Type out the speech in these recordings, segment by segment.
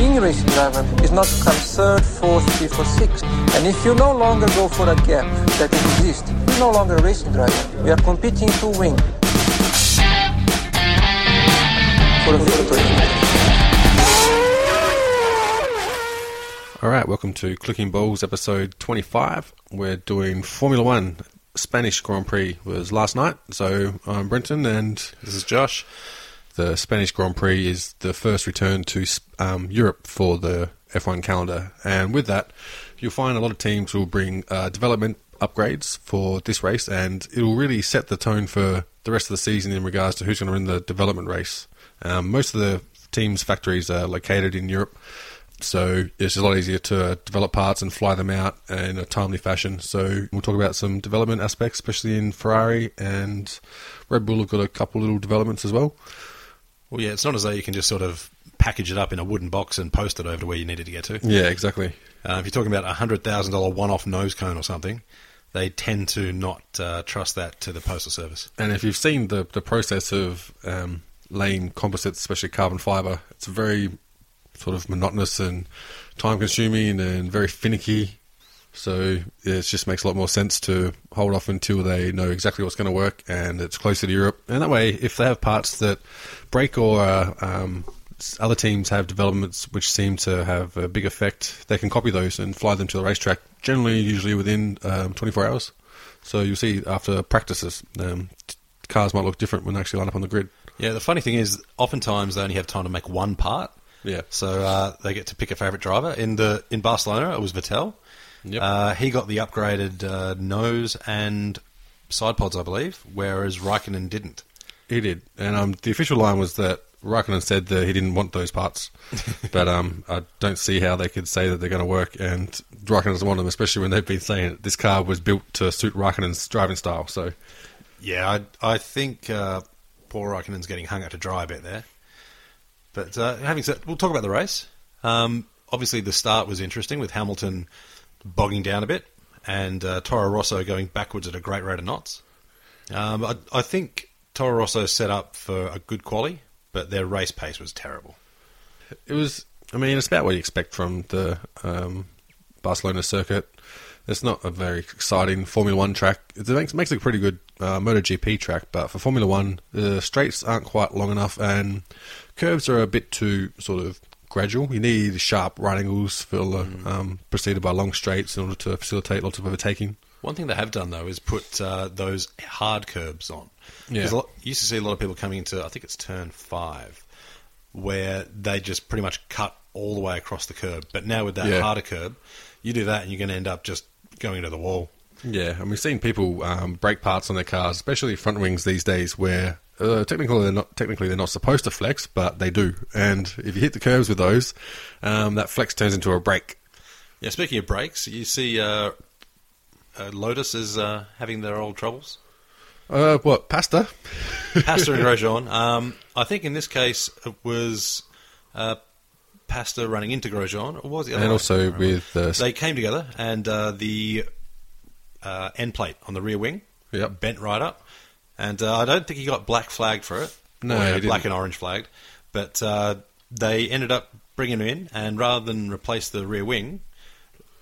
English driver is not come third, fourth, fifth or sixth. And if you no longer go for a gap that exists, you're no longer a racing driver. We are competing to win. For a victory. Alright, welcome to Clicking Balls episode 25. We're doing Formula One. Spanish Grand Prix was last night. So I'm Brenton and this is Josh. The Spanish Grand Prix is the first return to Europe for the F1 calendar. And with that, you'll find a lot of teams will bring development upgrades for this race, and it'll really set the tone for the rest of the season in regards to who's going to win the development race. Most of the teams' factories are located in Europe, so it's a lot easier to develop parts and fly them out in a timely fashion. So we'll talk about some development aspects, especially in Ferrari, and Red Bull have got a couple little developments as well. Well, yeah, it's not as though you can just sort of package it up in a wooden box and post it over to where you need it to get to. Yeah, exactly. If you're talking about a $100,000 one-off nose cone or something, they tend to not trust that to the postal service. And if you've seen the process of laying composites, especially carbon fibre, it's very sort of monotonous and time-consuming and very finicky. So it just makes a lot more sense to hold off until they know exactly what's going to work and it's closer to Europe. And that way, if they have parts that break or other teams have developments which seem to have a big effect, they can copy those and fly them to the racetrack, generally usually within 24 hours. So you'll see after practices, cars might look different when they actually line up on the grid. Yeah, the funny thing is oftentimes they only have time to make one part. Yeah. So they get to pick a favourite driver. In Barcelona, it was Vettel. Yep. He got the upgraded nose and side pods, I believe, whereas Raikkonen didn't. He did. And the official line was that Raikkonen said that he didn't want those parts. But I don't see how they could say that they're going to work. And Raikkonen doesn't want them, especially when they've been saying that this car was built to suit Raikkonen's driving style. So, yeah, I think poor Raikkonen's getting hung out to dry a bit there. But having said, we'll talk about the race. Obviously, the start was interesting with Hamilton bogging down a bit, and Toro Rosso going backwards at a great rate of knots. I think Toro Rosso set up for a good quali, but their race pace was terrible. It was, I mean, it's about what you expect from the Barcelona circuit. It's not a very exciting Formula One track. It makes it a pretty good MotoGP track, but for Formula One, the straights aren't quite long enough, and curves are a bit too sort of gradual. You need sharp right angles preceded by long straights in order to facilitate lots of overtaking. One thing they have done though is put those hard curbs on. Yeah. You used to see a lot of people coming into, I think it's turn 5, where they just pretty much cut all the way across the curb. But now with that harder curb, you do that and you're going to end up just going into the wall. Yeah, and we've seen people break parts on their cars, especially front wings these days, where technically they're not supposed to flex, but they do. And if you hit the curves with those, that flex turns into a brake. Yeah, speaking of brakes, you see Lotus is having their old troubles. What, Pastor? Pastor and Grosjean. I think in this case it was Pastor running into Grosjean. Or was the other one? And also with... they came together and the end plate on the rear wing bent right up. And I don't think he got black flagged for it. No, he didn't. Black and orange flagged. But they ended up bringing him in, and rather than replace the rear wing,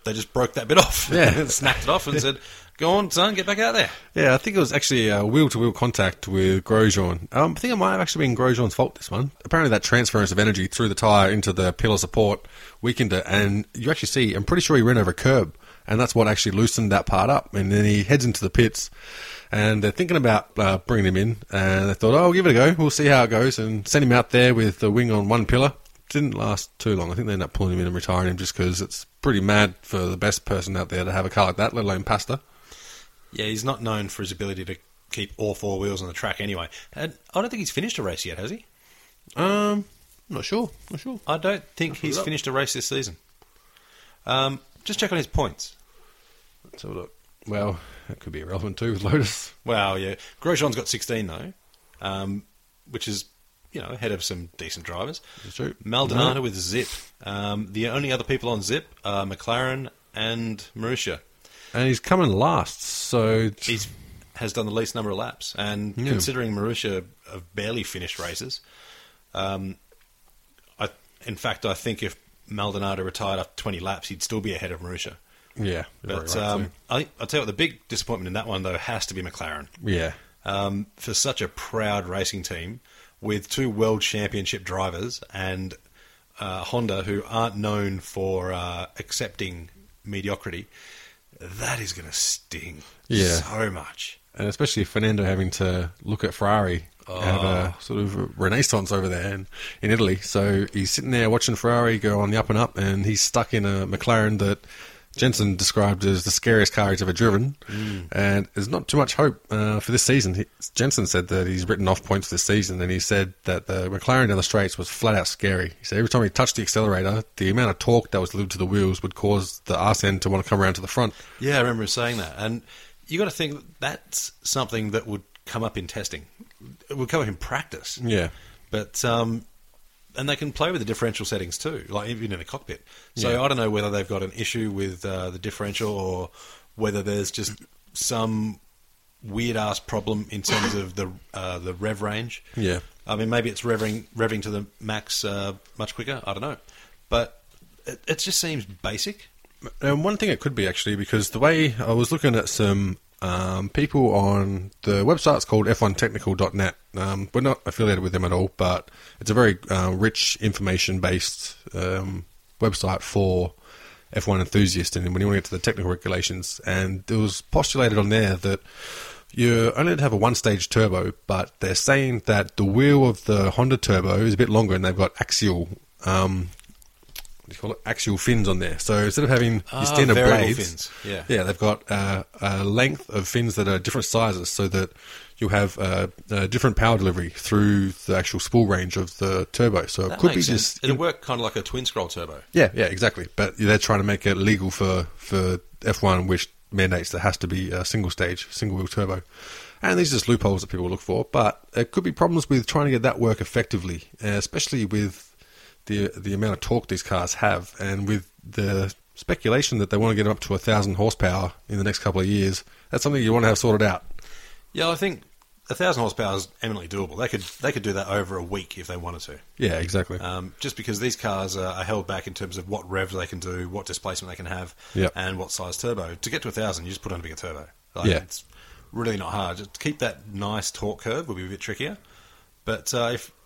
they just broke that bit off. Yeah. And snapped it off and said, "Go on, son, get back out there." Yeah, I think it was actually a wheel-to-wheel contact with Grosjean. I think it might have actually been Grosjean's fault, this one. Apparently that transference of energy through the tyre into the pillar support weakened it, and you actually see, I'm pretty sure he ran over a curb, and that's what actually loosened that part up. And then he heads into the pits, and they're thinking about bringing him in, and they thought, we'll give it a go, we'll see how it goes, and send him out there with the wing on one pillar. Didn't last too long. I think they ended up pulling him in and retiring him just because it's pretty mad for the best person out there to have a car like that, let alone Pastor. Yeah, he's not known for his ability to keep all four wheels on the track anyway. And I don't think he's finished a race yet, has he? I'm not sure. I don't think he's finished a race this season. Just check on his points. Let's have a look. Well, that could be irrelevant too with Lotus. Well, yeah. Grosjean's got 16 though, which is, you know, ahead of some decent drivers. That's true. Maldonado with zip. The only other people on zip are McLaren and Marussia. And he's coming last, so... He has done the least number of laps. And considering Marussia have barely finished races, I think if Maldonado retired after 20 laps, he'd still be ahead of Marussia. Yeah. But I'll tell you what, the big disappointment in that one, though, has to be McLaren. Yeah. For such a proud racing team, with two world championship drivers and Honda, who aren't known for accepting mediocrity, that is going to sting so much. And especially Fernando having to look at Ferrari have a sort of a renaissance over there in Italy. So he's sitting there watching Ferrari go on the up and up, and he's stuck in a McLaren that Jensen described as the scariest car he's ever driven. And there's not too much hope for this season. Jensen said that he's written off points this season, and he said that the McLaren down the straights was flat out scary. He said every time he touched the accelerator, the amount of torque that was lubed to the wheels would cause the arse end to want to come around to the front. Yeah, I remember him saying that. And you got to think that that's something that would come up in testing. It would come up in practice. Yeah. But... and they can play with the differential settings too, like even in a cockpit. So I don't know whether they've got an issue with the differential or whether there's just some weird-ass problem in terms of the rev range. Yeah. I mean, maybe it's revving to the max much quicker. I don't know. But it just seems basic. And one thing it could be, actually, because the way I was looking at some... people on the website's called f1technical.net. We're not affiliated with them at all, but it's a very rich information-based website for F1 enthusiasts, and when you want to get to the technical regulations. And it was postulated on there that you only have a one-stage turbo, but they're saying that the wheel of the Honda turbo is a bit longer, and they've got axial... axial fins on there. So instead of having your standard blades, they've got a length of fins that are different sizes, so that you'll have a different power delivery through the actual spool range of the turbo. So that it'll work kind of like a twin scroll turbo. Yeah, exactly. But they're trying to make it legal for F1, which mandates there has to be a single stage, single wheel turbo. And these are just loopholes that people look for, but it could be problems with trying to get that work effectively, especially with the amount of torque these cars have, and with the speculation that they want to get up to 1,000 horsepower in the next couple of years, that's something you want to have sorted out. Yeah, I think 1,000 horsepower is eminently doable. They could do that over a week if they wanted to. Yeah, exactly. Just because these cars are held back in terms of what revs they can do, what displacement they can have, and what size turbo. To get to 1,000, you just put on a bigger turbo. It's really not hard. Just keep that nice torque curve will be a bit trickier. But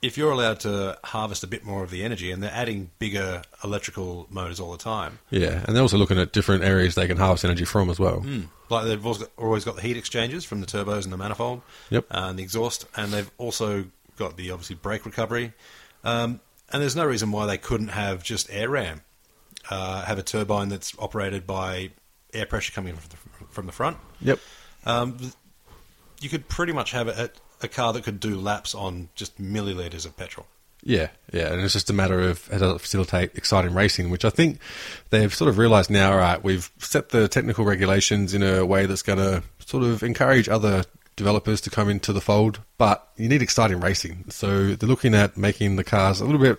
if you're allowed to harvest a bit more of the energy, and they're adding bigger electrical motors all the time. Yeah, and they're also looking at different areas they can harvest energy from as well. Like they've always got the heat exchangers from the turbos and the manifold and the exhaust, and they've also got the, obviously, brake recovery. And there's no reason why they couldn't have just air ram, have a turbine that's operated by air pressure coming in from the front. Yep. You could pretty much have it at... a car that could do laps on just milliliters of petrol. Yeah, and it's just a matter of how to facilitate exciting racing, which I think they've sort of realised now, all right, we've set the technical regulations in a way that's going to sort of encourage other developers to come into the fold, but you need exciting racing. So they're looking at making the cars a little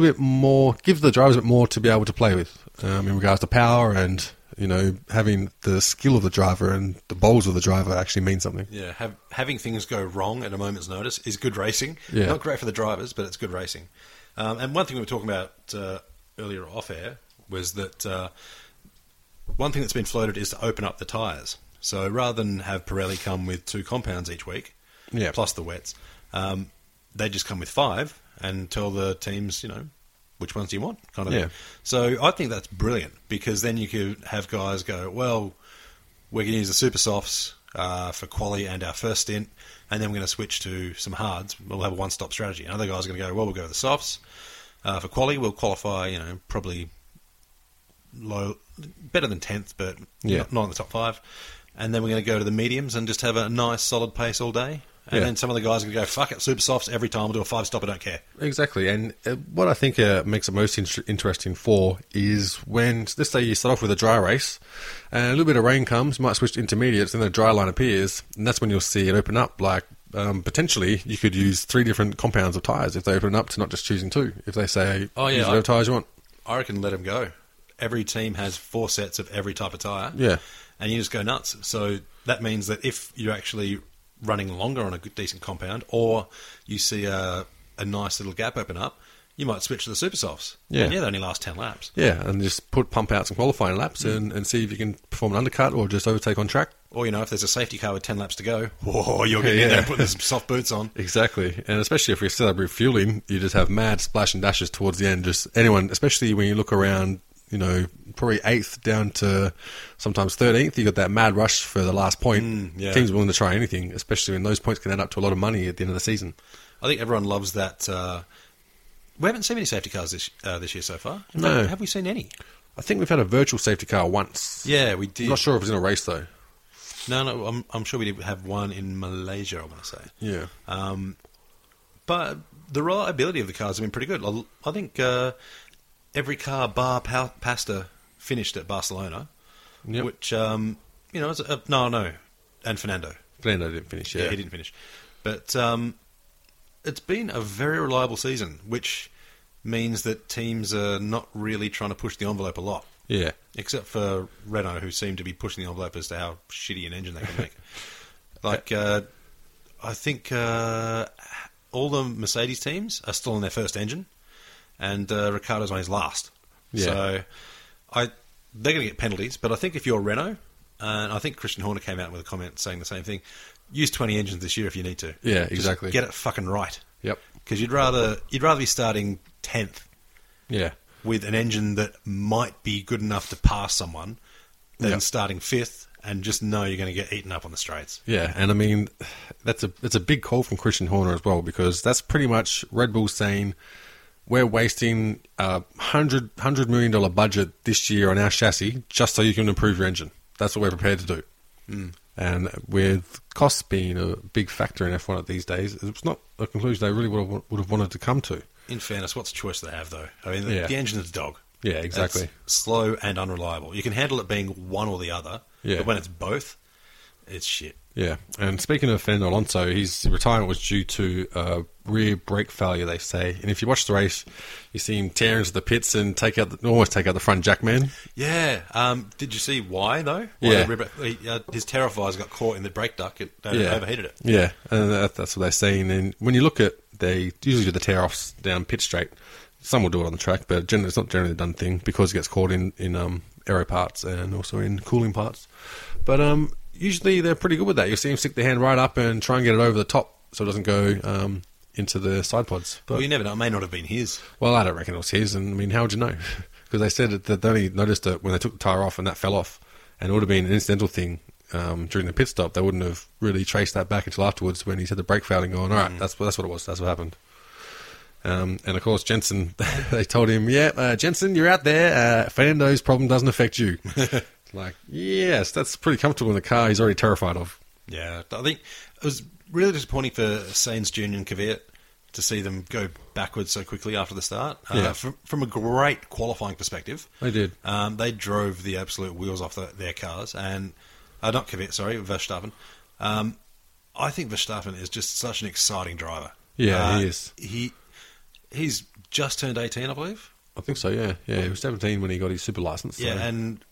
bit more, give the drivers a bit more to be able to play with in regards to power and... You know, having the skill of the driver and the balls of the driver actually mean something. Yeah, having things go wrong at a moment's notice is good racing. Yeah. Not great for the drivers, but it's good racing. And one thing we were talking about earlier off-air was that one thing that's been floated is to open up the tyres. So rather than have Pirelli come with 2 compounds each week, plus the wets, they just come with 5 and tell the teams, you know, which ones do you want, kind of thing. So I think that's brilliant, because then you could have guys go, well, we're going to use the super softs for quali and our first stint, and then we're going to switch to some hards. We'll have a one-stop strategy. And other guys are going to go, well, we'll go with the softs. For quali, we'll qualify, you know, probably better than 10th, but not in the top 5. And then we're going to go to the mediums and just have a nice, solid pace all day. And then some of the guys are going to go, fuck it, super softs every time, we'll do a five-stop, I don't care. Exactly. And what I think makes it most interesting for is when, let's say you start off with a dry race, and a little bit of rain comes, might switch to intermediates, and then a dry line appears, and that's when you'll see it open up. Like, potentially, you could use three different compounds of tyres if they open it up to not just choosing two. If they say, use whatever tyres you want. I reckon let them go. Every team has four sets of every type of tyre. Yeah. And you just go nuts. So that means that if you actually running longer on a good, decent compound, or you see a nice little gap open up, you might switch to the super softs. Yeah. And they only last 10 laps. Yeah, and just pump out some qualifying laps and see if you can perform an undercut or just overtake on track. Or, if there's a safety car with 10 laps to go, whoa, you're getting in there and putting some soft boots on. Exactly. And especially if we set up refueling, you just have mad splash and dashes towards the end. Just anyone, especially when you look around, probably 8th down to sometimes 13th, you got that mad rush for the last point. Teams are willing to try anything, especially when those points can add up to a lot of money at the end of the season. I think everyone loves that. We haven't seen any safety cars this year so far. No. Have we seen any? I think we've had a virtual safety car once. Yeah, we did. I'm not sure if it was in a race, though. No, I'm sure we did have one in Malaysia, I want to say. Yeah. But the reliability of the cars have been pretty good. I think every car bar Pastor finished at Barcelona, which, and Fernando. Fernando didn't finish, yeah. Yeah, he didn't finish. But it's been a very reliable season, which means that teams are not really trying to push the envelope a lot. Yeah. Except for Renault, who seem to be pushing the envelope as to how shitty an engine they can make. I think all the Mercedes teams are still on their first engine. And Ricciardo's on his last. Yeah. So they're going to get penalties, but I think if you're Renault, and I think Christian Horner came out with a comment saying the same thing, use 20 engines this year if you need to. Yeah, exactly. Just get it fucking right. Yep. Because you'd rather be starting 10th with an engine that might be good enough to pass someone than starting 5th and just know you're going to get eaten up on the straights. Yeah, and I mean, that's a big call from Christian Horner as well, because that's pretty much Red Bull saying, we're wasting a $100 million budget this year on our chassis just so you can improve your engine. That's what we're prepared to do. Mm. And with costs being a big factor in F1 these days, it's not a conclusion they really would have wanted to come to. In fairness, what's the choice they have, though? I mean, the engine is a dog. Yeah, exactly. It's slow and unreliable. You can handle it being one or the other, but when it's both, it's shit. Yeah, and speaking of Fernando Alonso, his retirement was due to rear brake failure, they say. And if you watch the race, you see him tear into the pits and almost take out the front jackman. Yeah. Did you see why, though? His terror fires got caught in the brake duct. It overheated it. Yeah, and that's what they're saying. And when you look at, they usually do the tear-offs down pit straight. Some will do it on the track, but it's not generally a done thing because it gets caught in aero parts and also in cooling parts. But usually they're pretty good with that. You'll see them stick their hand right up and try and get it over the top so it doesn't go into the side pods. But, you never know. It may not have been his. Well, I don't reckon it was his. And, I mean, how would you know? Because they said that they only noticed it when they took the tyre off and that fell off. And it would have been an incidental thing during the pit stop. They wouldn't have really traced that back until afterwards when he's had the brake failing going, all right, that's what it was. That's what happened. And, of course, Jensen, they told him, Jensen, you're out there. Fernando's problem doesn't affect you. Like, yes, that's pretty comfortable in the car he's already terrified of. Yeah, I think it was really disappointing for Sainz Jr. and Kvyat to see them go backwards so quickly after the start. From a great qualifying perspective. They did. They drove the absolute wheels off their cars. And not Kvyat, sorry, Verstappen. I think Verstappen is just such an exciting driver. Yeah, he is. He's just turned 18, I believe. I think so, yeah. Yeah, he was 17 when he got his super licence. So. Yeah, and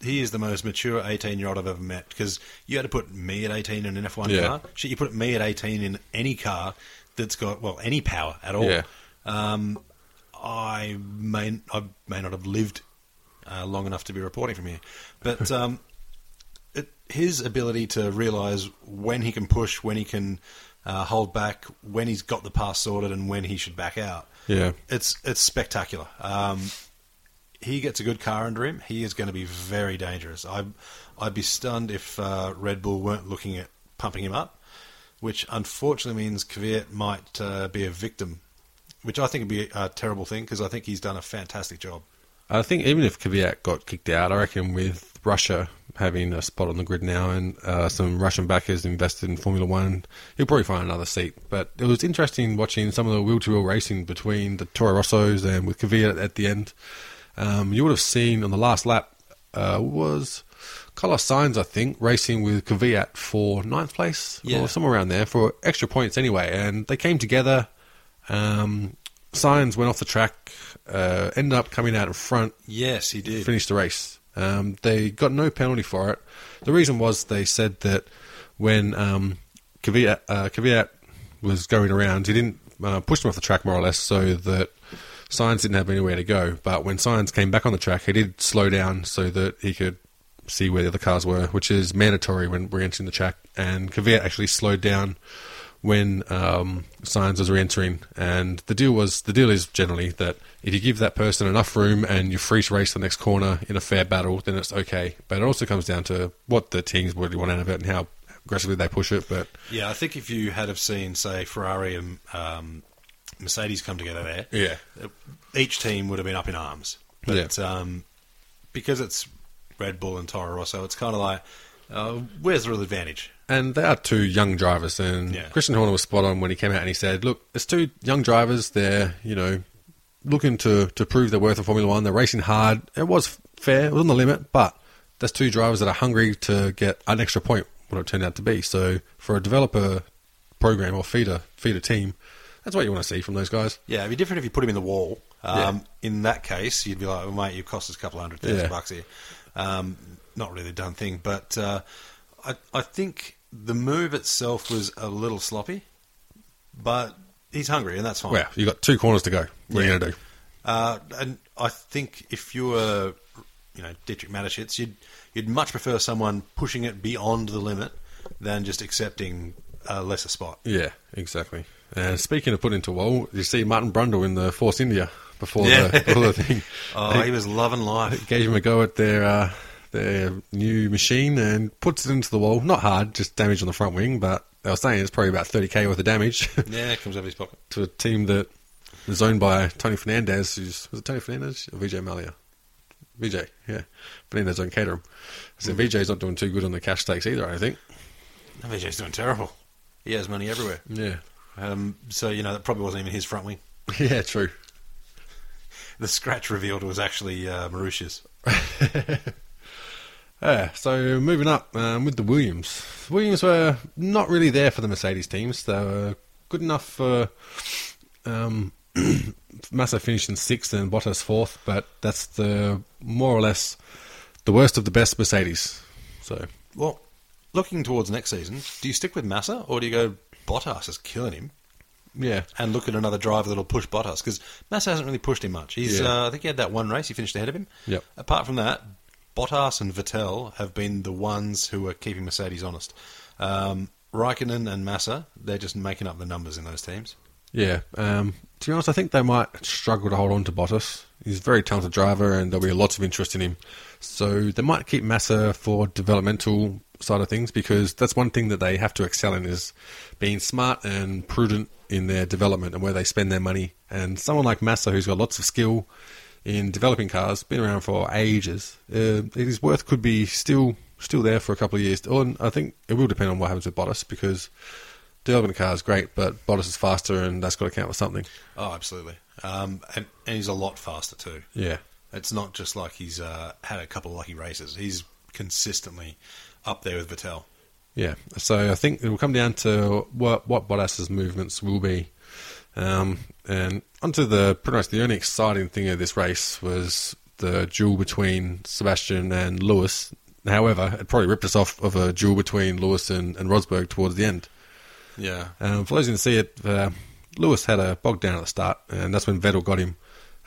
he is the most mature 18-year-old I've ever met, because you had to put me at 18 in an F1 car. Shit, you put me at 18 in any car that's got, any power at all. Yeah. I may not have lived long enough to be reporting from here. But his ability to realise when he can push, when he can hold back, when he's got the pass sorted and when he should back out. Yeah. It's spectacular. He gets a good car under him, he is going to be very dangerous. I'd be stunned if Red Bull weren't looking at pumping him up, which unfortunately means Kvyat might be a victim, which I think would be a terrible thing because I think he's done a fantastic job. I think even if Kvyat got kicked out, I reckon with Russia having a spot on the grid now and some Russian backers invested in Formula One, he'll probably find another seat. But it was interesting watching some of the wheel-to-wheel racing between the Toro Rossos and with Kvyat at the end. You would have seen on the last lap was Carlos Sainz, I think, racing with Kvyat for ninth place or somewhere around there for extra points anyway. And they came together. Sainz went off the track, ended up coming out in front. Yes, he did. Finished the race. They got no penalty for it. The reason was they said that when Kvyat was going around, he didn't push him off the track more or less so that Sainz didn't have anywhere to go. But when Sainz came back on the track, he did slow down so that he could see where the other cars were, which is mandatory when re-entering the track. And Kvyat actually slowed down when Sainz was re-entering. And the deal is generally that if you give that person enough room and you free to race the next corner in a fair battle, then it's okay. But it also comes down to what the teams really want out of it and how aggressively they push it. But yeah, I think if you had have seen, say, Ferrari and Mercedes come together there, each team would have been up in arms. But because it's Red Bull and Toro Rosso, it's kind of like, where's the real advantage? And they are two young drivers, and Christian Horner was spot on when he came out and he said, look, it's two young drivers, they're, you know, looking to prove their worth in Formula One, they're racing hard, it was fair, it was on the limit, but that's two drivers that are hungry to get an extra point, what it turned out to be. So for a developer program or feeder team, that's what you want to see from those guys. Yeah, it'd be different if you put him in the wall. In that case, you'd be like, well, mate, you've cost us a couple $100,000 bucks here. Not really a done thing, but I think the move itself was a little sloppy, but he's hungry, and that's fine. Well, you've got two corners to go. What are you going to do? And I think if you were, Dietrich Mateschitz, you'd much prefer someone pushing it beyond the limit than just accepting a lesser spot. Yeah, exactly. And speaking of put into a wall, you see Martin Brundle in the Force India before the thing. He was loving life. Gave him a go at their new machine and puts it into the wall. Not hard, just damage on the front wing, but I was saying it's probably about 30k worth of damage. Yeah, it comes out of his pocket. To a team that is owned by Tony Fernandes, or Vijay Mallya? Vijay, yeah. Fernandes owned Caterham. So Vijay's not doing too good on the cash stakes either, I don't think. No, Vijay's doing terrible. He has money everywhere. Yeah. That probably wasn't even his front wing. Yeah, true. The scratch revealed was actually Marussia's. So moving up with the Williams. The Williams were not really there for the Mercedes teams. They were good enough for Massa finished in 6th and Bottas 4th, but that's the more or less the worst of the best Mercedes. So, well, looking towards next season, do you stick with Massa or do you go Bottas is killing him? Yeah, and look at another driver that'll push Bottas because Massa hasn't really pushed him much. He's, I think he had that one race he finished ahead of him. Yep. Apart from that, Bottas and Vettel have been the ones who are keeping Mercedes honest. Raikkonen and Massa, they're just making up the numbers in those teams. Yeah, to be honest, I think they might struggle to hold on to Bottas. He's a very talented driver, and there'll be lots of interest in him. So they might keep Massa for developmental side of things because that's one thing that they have to excel in is being smart and prudent in their development and where they spend their money. And someone like Massa, who's got lots of skill in developing cars, been around for ages, his worth could be still there for a couple of years. And I think it will depend on what happens with Bottas because developing a car is great, but Bottas is faster and that's got to count for something. Oh, absolutely. And he's a lot faster too. Yeah. It's not just like he's had a couple of lucky races. He's consistently up there with Vettel. Yeah, so I think it will come down to what Bottas' movements will be. And onto pretty much the only exciting thing of this race was the duel between Sebastian and Lewis. However, it probably ripped us off of a duel between Lewis and Rosberg towards the end. Yeah. For those who didn't see it, Lewis had a bog down at the start, and that's when Vettel got him.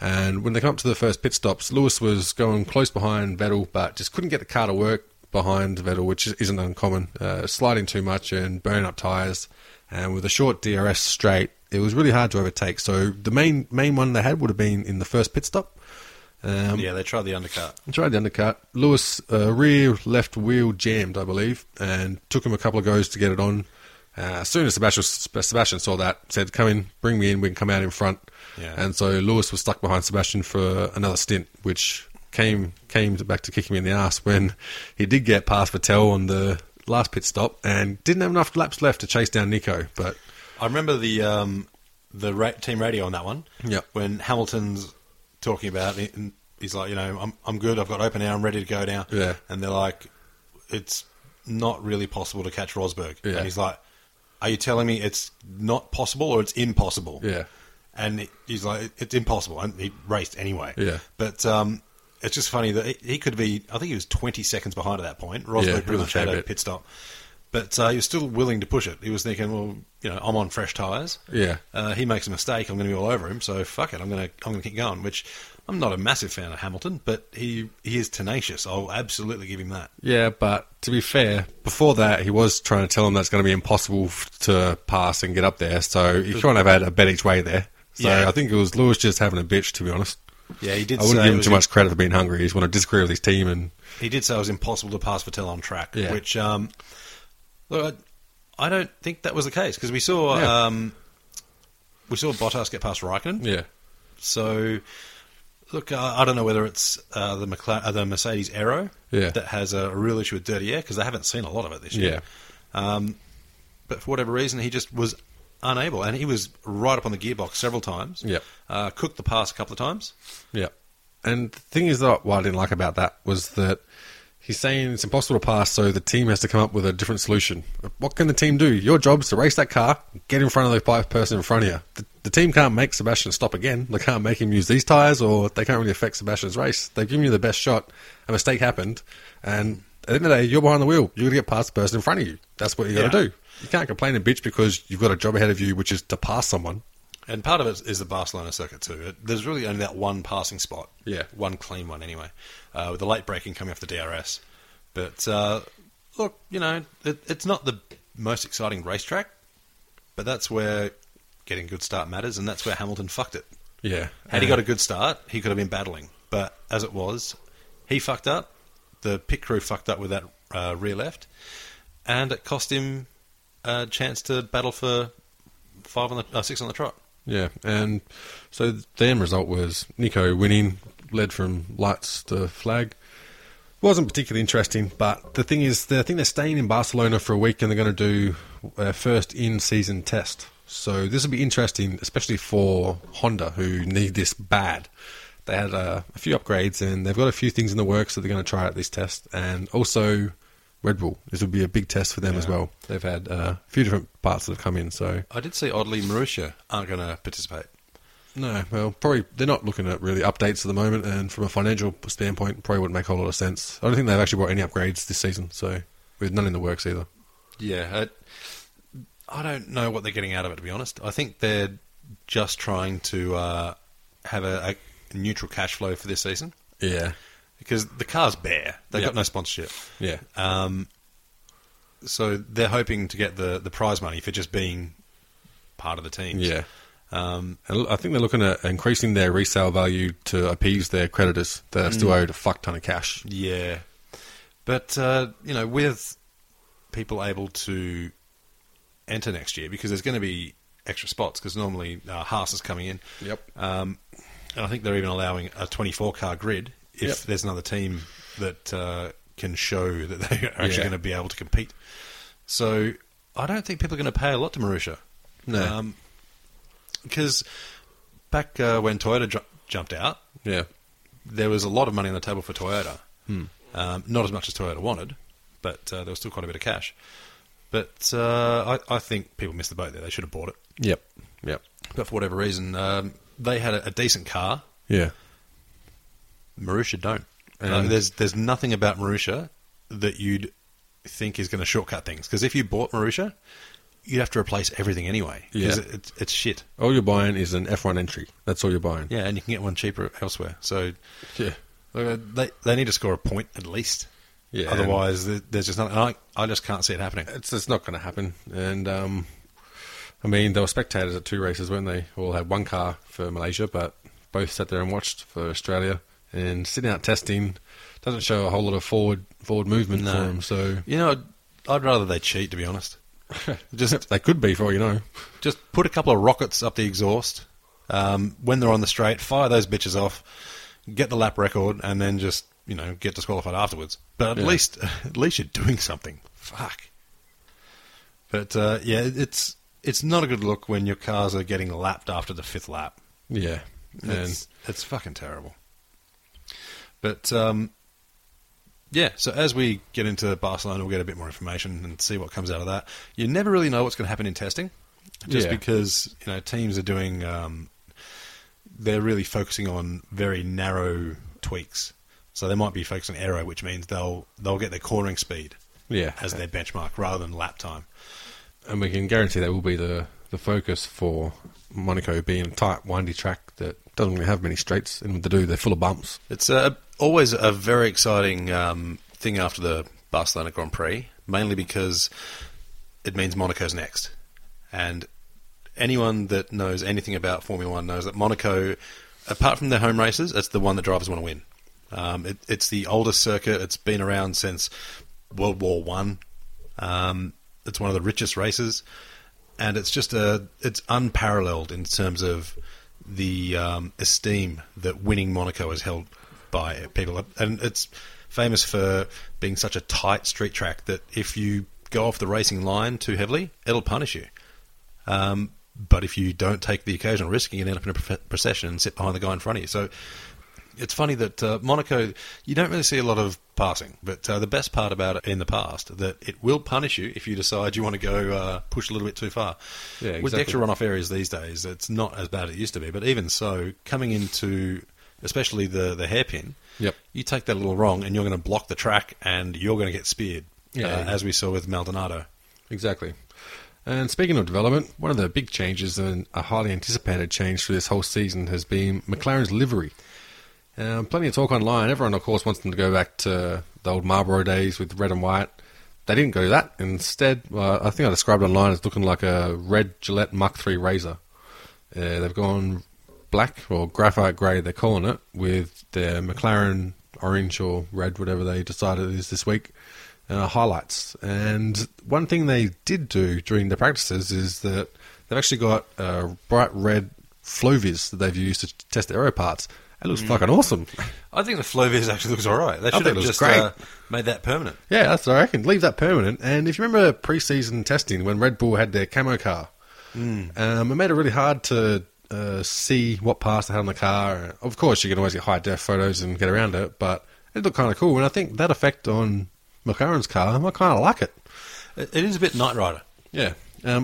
And when they come up to the first pit stops, Lewis was going close behind Vettel, but just couldn't get the car to work behind Vettel, which isn't uncommon, sliding too much and burning up tyres. And with a short DRS straight, it was really hard to overtake. So the main one they had would have been in the first pit stop. They tried the undercut. Lewis, rear left wheel jammed, I believe, and took him a couple of goes to get it on. As soon as Sebastian saw that, said, come in, bring me in, we can come out in front. Yeah. And so Lewis was stuck behind Sebastian for another stint, which came back to kick him in the ass when he did get past Vettel on the last pit stop and didn't have enough laps left to chase down Nico. But I remember the team radio on that one. Yeah. When Hamilton's talking about it, and he's like, you know, I'm good. I've got open air. I'm ready to go now. Yeah. And they're like, it's not really possible to catch Rosberg. Yeah. And he's like, are you telling me it's not possible or it's impossible? Yeah. And he's like, it's impossible. And he raced anyway. Yeah. But it's just funny that he could be, I think he was 20 seconds behind at that point. Rosberg pretty much had a pit stop. But he was still willing to push it. He was thinking, well, you know, I'm on fresh tyres. Yeah. He makes a mistake, I'm going to be all over him. So fuck it, I'm going to keep going. Which I'm not a massive fan of Hamilton, but he is tenacious. I'll absolutely give him that. Yeah, but to be fair, before that, he was trying to tell him that's going to be impossible to pass and get up there. So he kind of had a bet each way there. So yeah. I think it was Lewis just having a bitch, to be honest. Yeah, he did. I wouldn't give him too much credit for being hungry. He's want to disagree with his team, and he did say it was impossible to pass Vettel on track, which. Look, I don't think that was the case because we saw Bottas get past Raikkonen. Yeah. So, look, I don't know whether it's the Mercedes Aero that has a real issue with dirty air because they haven't seen a lot of it this year. Yeah. But for whatever reason, he just was unable, and he was right up on the gearbox several times. Yeah. Cooked the pass a couple of times. Yeah. And the thing is that what I didn't like about that was that. He's saying it's impossible to pass, so the team has to come up with a different solution. What can the team do? Your job is to race that car, get in front of the five person in front of you. The team can't make Sebastian stop again. They can't make him use these tyres, or they can't really affect Sebastian's race. They've given you the best shot. A mistake happened, and at the end of the day, you're behind the wheel. You're going to get past the person in front of you. That's what you got to do. You can't complain and bitch because you've got a job ahead of you, which is to pass someone. And part of it is the Barcelona circuit too. There's really only that one passing spot. Yeah. One clean one anyway. With the late braking coming off the DRS. But look, you know, it's not the most exciting racetrack, but that's where getting a good start matters, and that's where Hamilton fucked it. Yeah. Had he got a good start, he could have been battling. But as it was, he fucked up. The pit crew fucked up with that rear left. And it cost him a chance to battle for six on the trot. Yeah, and so the end result was Nico winning, led from lights to flag. Wasn't particularly interesting, but the thing is, I think they're staying in Barcelona for a week and they're going to do a first in-season test. So this will be interesting, especially for Honda, who need this bad. They had a few upgrades and they've got a few things in the works that they're going to try at this test. And also Red Bull. This will be a big test for them as well. They've had a few different parts that have come in. So I did see, oddly, Marussia aren't going to participate. No, well, probably they're not looking at really updates at the moment, and from a financial standpoint, probably wouldn't make a whole lot of sense. I don't think they've actually brought any upgrades this season, so with none in the works either. Yeah, I don't know what they're getting out of it, to be honest. I think they're just trying to have a neutral cash flow for this season. Yeah. Because the car's bare. They've got no sponsorship. Yeah. So they're hoping to get the prize money for just being part of the team. Yeah. And I think they're looking at increasing their resale value to appease their creditors that are still owed a fuck ton of cash. Yeah. But, you know, with people able to enter next year, because there's going to be extra spots, because normally Haas is coming in. Yep. And I think they're even allowing a 24-car grid. If there's another team that can show that they are actually going to be able to compete. So I don't think people are going to pay a lot to Marussia. No. Because back when Toyota jumped out, there was a lot of money on the table for Toyota. Not as much as Toyota wanted, but there was still quite a bit of cash. But I think people missed the boat there. They should have bought it. Yep. But for whatever reason, they had a decent car. Yeah. Marussia don't. There's nothing about Marussia that you'd think is going to shortcut things. Because if you bought Marussia, you'd have to replace everything anyway. Because it's shit. All you're buying is an F1 entry. That's all you're buying. Yeah, and you can get one cheaper elsewhere. So they need to score a point at least. Yeah. Otherwise, there's just nothing. I just can't see it happening. It's not going to happen. And I mean, there were spectators at two races, weren't they? All had one car for Malaysia, but both sat there and watched for Australia. And sitting out testing doesn't show a whole lot of forward movement for them. So you know, I'd rather they cheat, to be honest. Just they could be, for all you know. Just put a couple of rockets up the exhaust When they're on the straight, fire those bitches off, get the lap record, and then just, you know, get disqualified afterwards. But at least you're doing something. Fuck. But yeah, it's not a good look when your cars are getting lapped after the fifth lap. Yeah, it's fucking terrible. But yeah, so as we get into Barcelona, we'll get a bit more information and see what comes out of that. You never really know what's going to happen in testing, just because, you know, teams are doing. They're really focusing on very narrow tweaks, so they might be focused on aero, which means they'll get their cornering speed as their benchmark rather than lap time. And we can guarantee that will be the focus for Monaco, being a tight, windy track that doesn't really have many straights, and when they do, they're full of bumps. It's always a very exciting thing after the Barcelona Grand Prix, mainly because it means Monaco's next. And anyone that knows anything about Formula One knows that Monaco, apart from their home races, it's the one that drivers want to win. It's the oldest circuit. It's been around since World War I. It's one of the richest races, and it's just it's unparalleled in terms of the esteem that winning Monaco is held by people. And it's famous for being such a tight street track that if you go off the racing line too heavily, it'll punish you. But if you don't take the occasional risk, you can end up in a procession and sit behind the guy in front of you. So it's funny that Monaco, you don't really see a lot of passing, but the best part about it in the past, that it will punish you if you decide you want to go push a little bit too far. Yeah, exactly. With the extra runoff areas these days, it's not as bad as it used to be, but even so, coming into, especially the hairpin, you take that a little wrong and you're going to block the track and you're going to get speared, as we saw with Maldonado. Exactly. And speaking of development, one of the big changes and a highly anticipated change for this whole season has been McLaren's livery. Plenty of talk online. Everyone, of course, wants them to go back to the old Marlboro days with red and white. They didn't go to that. Instead, I think I described it online as looking like a red Gillette Mach 3 Razor. They've gone black, or graphite grey, they're calling it, with their McLaren orange or red, whatever they decided it is this week. Highlights. And one thing they did do during the practices is that they've actually got bright red Flovis that they've used to test the aero parts. It looks fucking awesome. I think the Flovis actually looks alright. They should have just made that permanent. Yeah, that's what I reckon. Leave that permanent. And if you remember pre-season testing when Red Bull had their camo car, it made it really hard to see what parts they had on the car. Of course, you can always get high-def photos and get around it, but it looked kind of cool. And I think that effect on McLaren's car, I kind of like it. It is a bit Knight Rider. Yeah.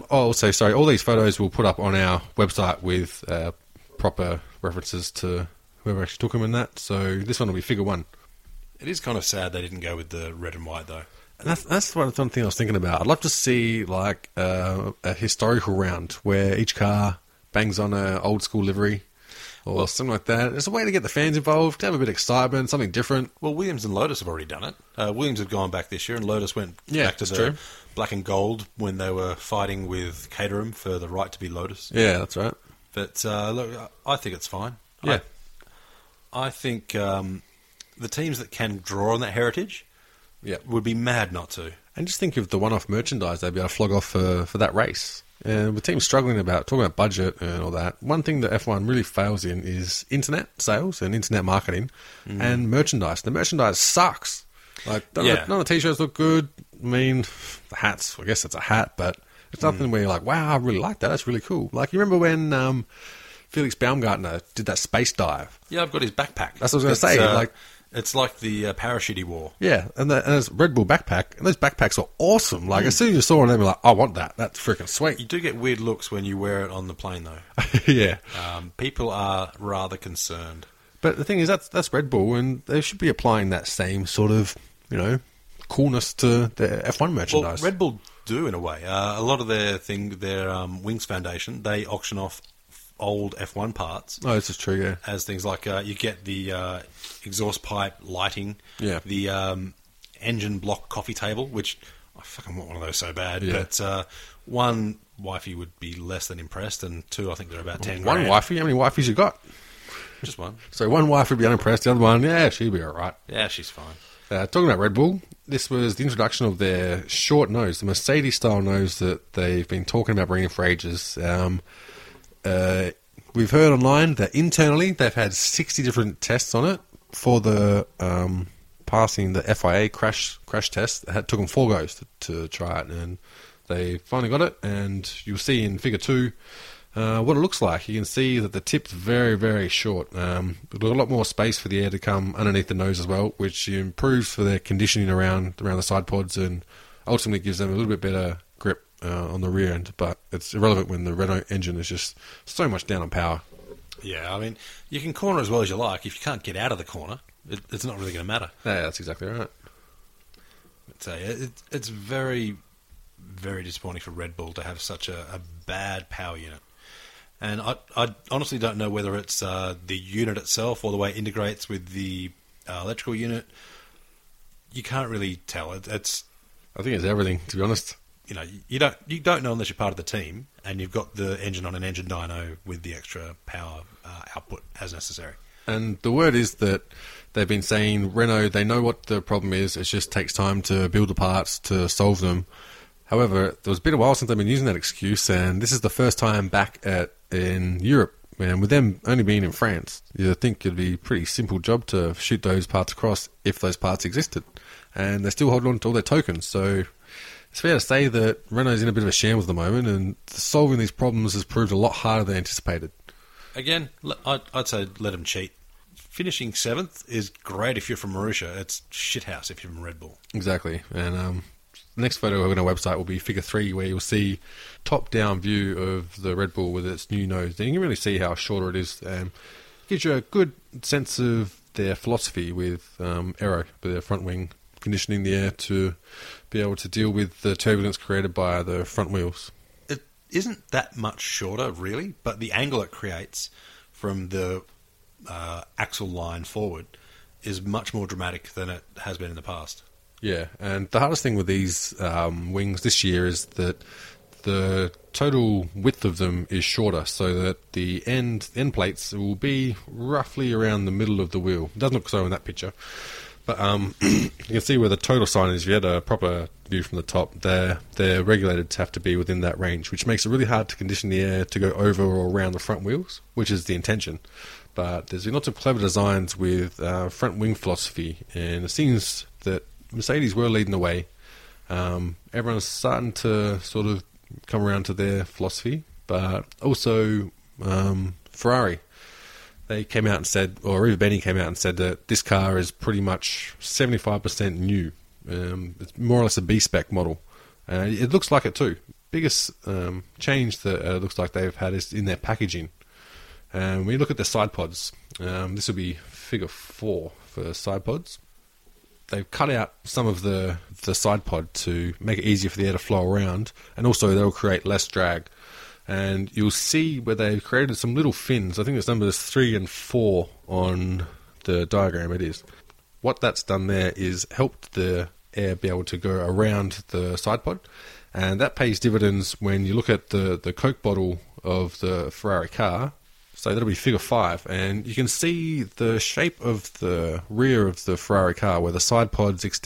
Also, sorry, all these photos we'll put up on our website with proper references to whoever actually took them in that. So this one will be figure one. It is kind of sad they didn't go with the red and white, though. And that's one thing I was thinking about. I'd love to see, like, a historical round where each car bangs on an old-school livery or something like that. It's a way to get the fans involved, to have a bit of excitement, something different. Well, Williams and Lotus have already done it. Williams had gone back this year, and Lotus went back to the black and gold when they were fighting with Caterham for the right to be Lotus. Yeah, that's right. But look, I think it's fine. Yeah. I think the teams that can draw on that heritage would be mad not to. And just think of the one-off merchandise they'd be able to flog off for that race. And with teams struggling talking about budget and all that, one thing that F1 really fails in is internet sales and internet marketing and merchandise. The merchandise sucks. Like, none of the t-shirts look good. I mean, the hats, I guess it's a hat, but it's nothing where you're like, wow, I really like that. That's really cool. Like, you remember when Felix Baumgartner did that space dive? Yeah, I've got his backpack. That's what I was going to say. It's like the parachute he wore. Yeah, and it's Red Bull backpack, and those backpacks are awesome. Like, as soon as you saw it, they were like, I want that. That's freaking sweet. You do get weird looks when you wear it on the plane, though. Yeah. People are rather concerned. But the thing is, that's Red Bull, and they should be applying that same sort of, you know, coolness to their F1 merchandise. Well, Red Bull do, in a way. A lot of their thing, their Wings Foundation, they auction off old F1 parts. Oh, this is true, yeah. As things like you get the exhaust pipe lighting, the engine block coffee table, which I fucking want one of those so bad. Yeah. But one, wifey would be less than impressed, and two, I think they're about 10 grand. One wifey? How many wifeys you got? Just one. So one wife would be unimpressed, the other one, she'd be all right. Yeah, she's fine. Talking about Red Bull, this was the introduction of their short nose, the Mercedes-style nose that they've been talking about bringing for ages. We've heard online that internally they've had 60 different tests on it for the passing the FIA crash test. It took them 4 goes to try it, and they finally got it. And you'll see in Figure 2 what it looks like. You can see that the tip's very, very short. A lot more space for the air to come underneath the nose as well, which improves for their conditioning around the side pods and ultimately gives them a little bit better grip on the rear end. But it's irrelevant when the Renault engine is just so much down on power. Yeah, I mean, you can corner as well as you like. If you can't get out of the corner, it's not really going to matter. Yeah, that's exactly right. So it's very, very disappointing for Red Bull to have such a bad power unit. And I honestly don't know whether it's the unit itself or the way it integrates with the electrical unit. You can't really tell. I think it's everything, to be honest. You know, you don't know unless you're part of the team and you've got the engine on an engine dyno with the extra power output as necessary. And the word is that they've been saying Renault, they know what the problem is. It just takes time to build the parts, to solve them. However, there was a bit of a while since they've been using that excuse, and this is the first time back in Europe. And with them only being in France, you'd think it'd be a pretty simple job to shoot those parts across if those parts existed. And they're still holding on to all their tokens. So it's fair to say that Renault's in a bit of a shambles at the moment, and solving these problems has proved a lot harder than anticipated. Again, I'd say let them cheat. Finishing 7th is great if you're from Marussia. It's shithouse if you're from Red Bull. Exactly. And the next photo on our website will be Figure 3, where you'll see top-down view of the Red Bull with its new nose. And you can really see how shorter it is. It gives you a good sense of their philosophy with aero, with their front wing, conditioning the air to be able to deal with the turbulence created by the front wheels. It isn't that much shorter, really, but the angle it creates from the axle line forward is much more dramatic than it has been in the past. Yeah, and the hardest thing with these wings this year is that the total width of them is shorter, so that the end plates will be roughly around the middle of the wheel. It doesn't look so in that picture, but you can see where the total sign is. If you had a proper view from the top, they're regulated to have to be within that range, which makes it really hard to condition the air to go over or around the front wheels, which is the intention. But there's been lots of clever designs with front wing philosophy, and it seems that Mercedes were leading the way. Everyone's starting to sort of come around to their philosophy, but also Ferrari. They came out and said, or even Bernie came out and said, that this car is pretty much 75% new. It's more or less a B-spec model. It looks like it too. Biggest change that looks like they've had is in their packaging. And when you look at the side pods, this will be Figure 4 for side pods. They've cut out some of the side pod to make it easier for the air to flow around, and also they'll create less drag. And you'll see where they've created some little fins. I think it's numbers 3 and 4 on the diagram. It is. What that's done there is helped the air be able to go around the side pod, and that pays dividends when you look at the Coke bottle of the Ferrari car. So that'll be Figure 5, and you can see the shape of the rear of the Ferrari car where the side pods extend.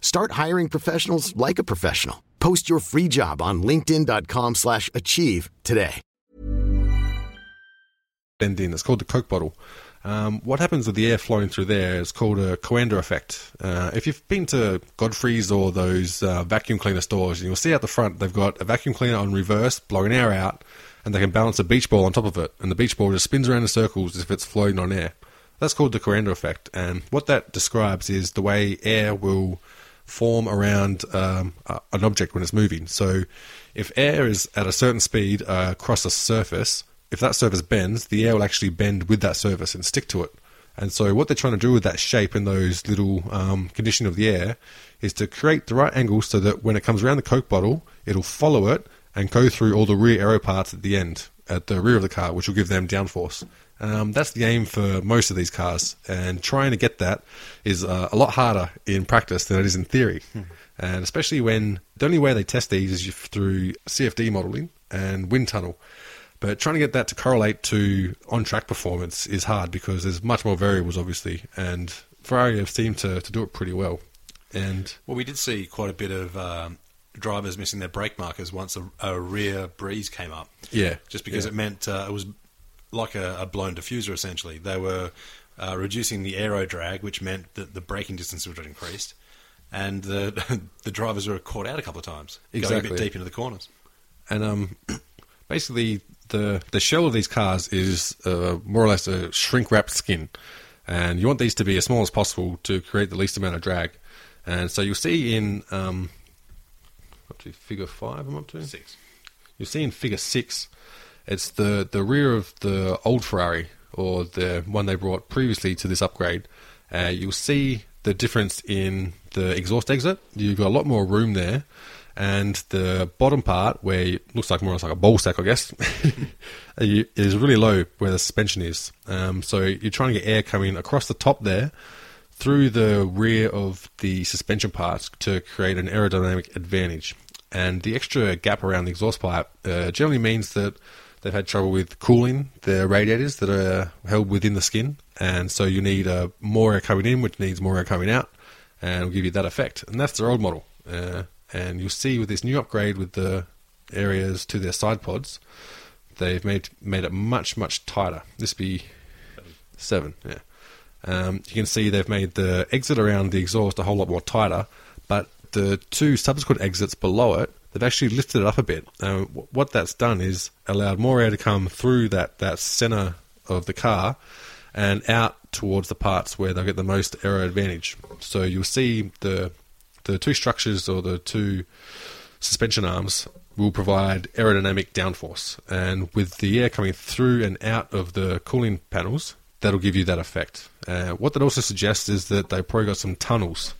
Start hiring professionals like a professional. Post your free job on linkedin.com/achieve today. It's called the Coke bottle. What happens with the air flowing through there is called a Coandă effect. If you've been to Godfrey's or those vacuum cleaner stores, you'll see at the front they've got a vacuum cleaner on reverse, blowing air out, and they can balance a beach ball on top of it, and the beach ball just spins around in circles as if it's floating on air. That's called the Coandă effect, and what that describes is the way air will form around an object when it's moving. So if air is at a certain speed across a surface, if that surface bends, the air will actually bend with that surface and stick to it. And so what they're trying to do with that shape and those little condition of the air is to create the right angle so that when it comes around the Coke bottle, it'll follow it and go through all the rear aero parts at the end, at the rear of the car, which will give them downforce. That's the aim for most of these cars, and trying to get that is a lot harder in practice than it is in theory. And especially when the only way they test these is through CFD modelling and wind tunnel. But trying to get that to correlate to on-track performance is hard because there's much more variables, obviously, and Ferrari have seemed to do it pretty well. And well, we did see quite a bit of drivers missing their brake markers once a rear breeze came up. Yeah. Just because it meant it was like a blown diffuser, essentially. They were reducing the aero drag, which meant that the braking distance would have increased, and the drivers were caught out a couple of times, going a bit deep into the corners. And basically, the shell of these cars is more or less a shrink-wrapped skin, and you want these to be as small as possible to create the least amount of drag. And so you'll see in You'll see in figure 6, it's the rear of the old Ferrari, or the one they brought previously to this upgrade. You'll see the difference in the exhaust exit. You've got a lot more room there. And the bottom part, where it looks like more or less like a ball sack, I guess, is really low where the suspension is. So you're trying to get air coming across the top there, through the rear of the suspension parts to create an aerodynamic advantage. And the extra gap around the exhaust pipe generally means that they've had trouble with cooling the radiators that are held within the skin. And so you need more air coming in, which needs more air coming out, and it'll give you that effect. And that's their old model. And you'll see with this new upgrade with the areas to their side pods, they've made it much, much tighter. This would be 7, yeah. You can see they've made the exit around the exhaust a whole lot more tighter, but the two subsequent exits below it, they've actually lifted it up a bit. What that's done is allowed more air to come through that centre of the car and out towards the parts where they'll get the most aero advantage. So you'll see the two structures, or the two suspension arms, will provide aerodynamic downforce, and with the air coming through and out of the cooling panels, that'll give you that effect. What that also suggests is that they've probably got some tunnels.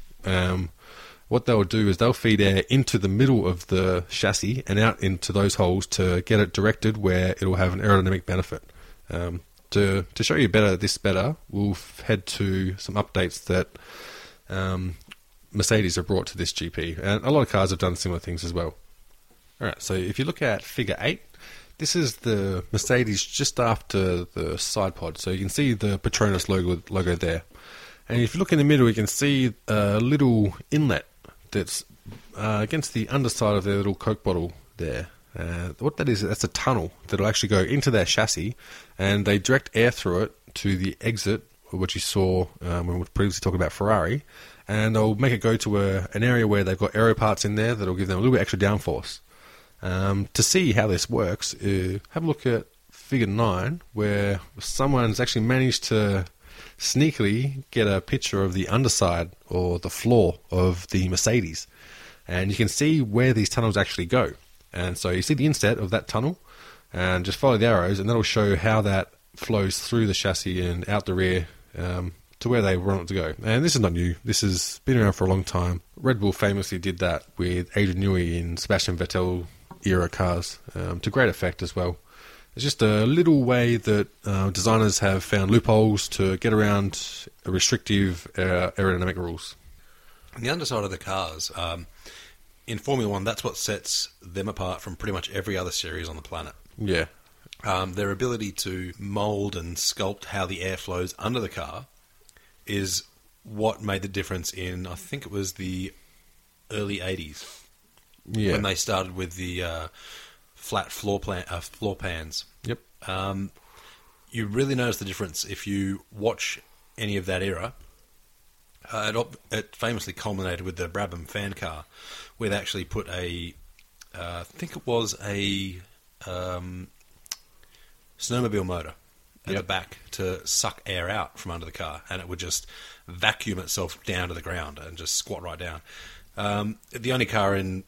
What they'll do is they'll feed air into the middle of the chassis and out into those holes to get it directed where it'll have an aerodynamic benefit. To show you better, we'll head to some updates that Mercedes have brought to this GP, and a lot of cars have done similar things as well. Alright, so if you look at figure 8, this is the Mercedes just after the side pod, so you can see the Petronas logo there. And if you look in the middle, you can see a little inlet that's against the underside of their little Coke bottle there. What that is, that's a tunnel that'll actually go into their chassis, and they direct air through it to the exit, which you saw when we were previously talking about Ferrari, and they'll make it go to an area where they've got aero parts in there that'll give them a little bit extra downforce. To see how this works, have a look at figure 9, where someone's actually managed to sneakily get a picture of the underside, or the floor, of the Mercedes, and you can see where these tunnels actually go. And so you see the inset of that tunnel, and just follow the arrows, and that'll show how that flows through the chassis and out the rear to where they want it to go. And this is not new. This has been around for a long time. Red Bull famously did that with Adrian Newey in Sebastian Vettel era cars, to great effect as well. It's just a little way that designers have found loopholes to get around restrictive aerodynamic rules. The underside of the cars, in Formula One, that's what sets them apart from pretty much every other series on the planet. Yeah. Their ability to mould and sculpt how the air flows under the car is what made the difference in, I think it was the early 80s. Yeah. When they started with the flat floor pans. Yep. You really notice the difference if you watch any of that era. It famously culminated with the Brabham fan car, where they actually put I think it was a snowmobile motor at the back to suck air out from under the car, and it would just vacuum itself down to the ground and just squat right down. The only car in,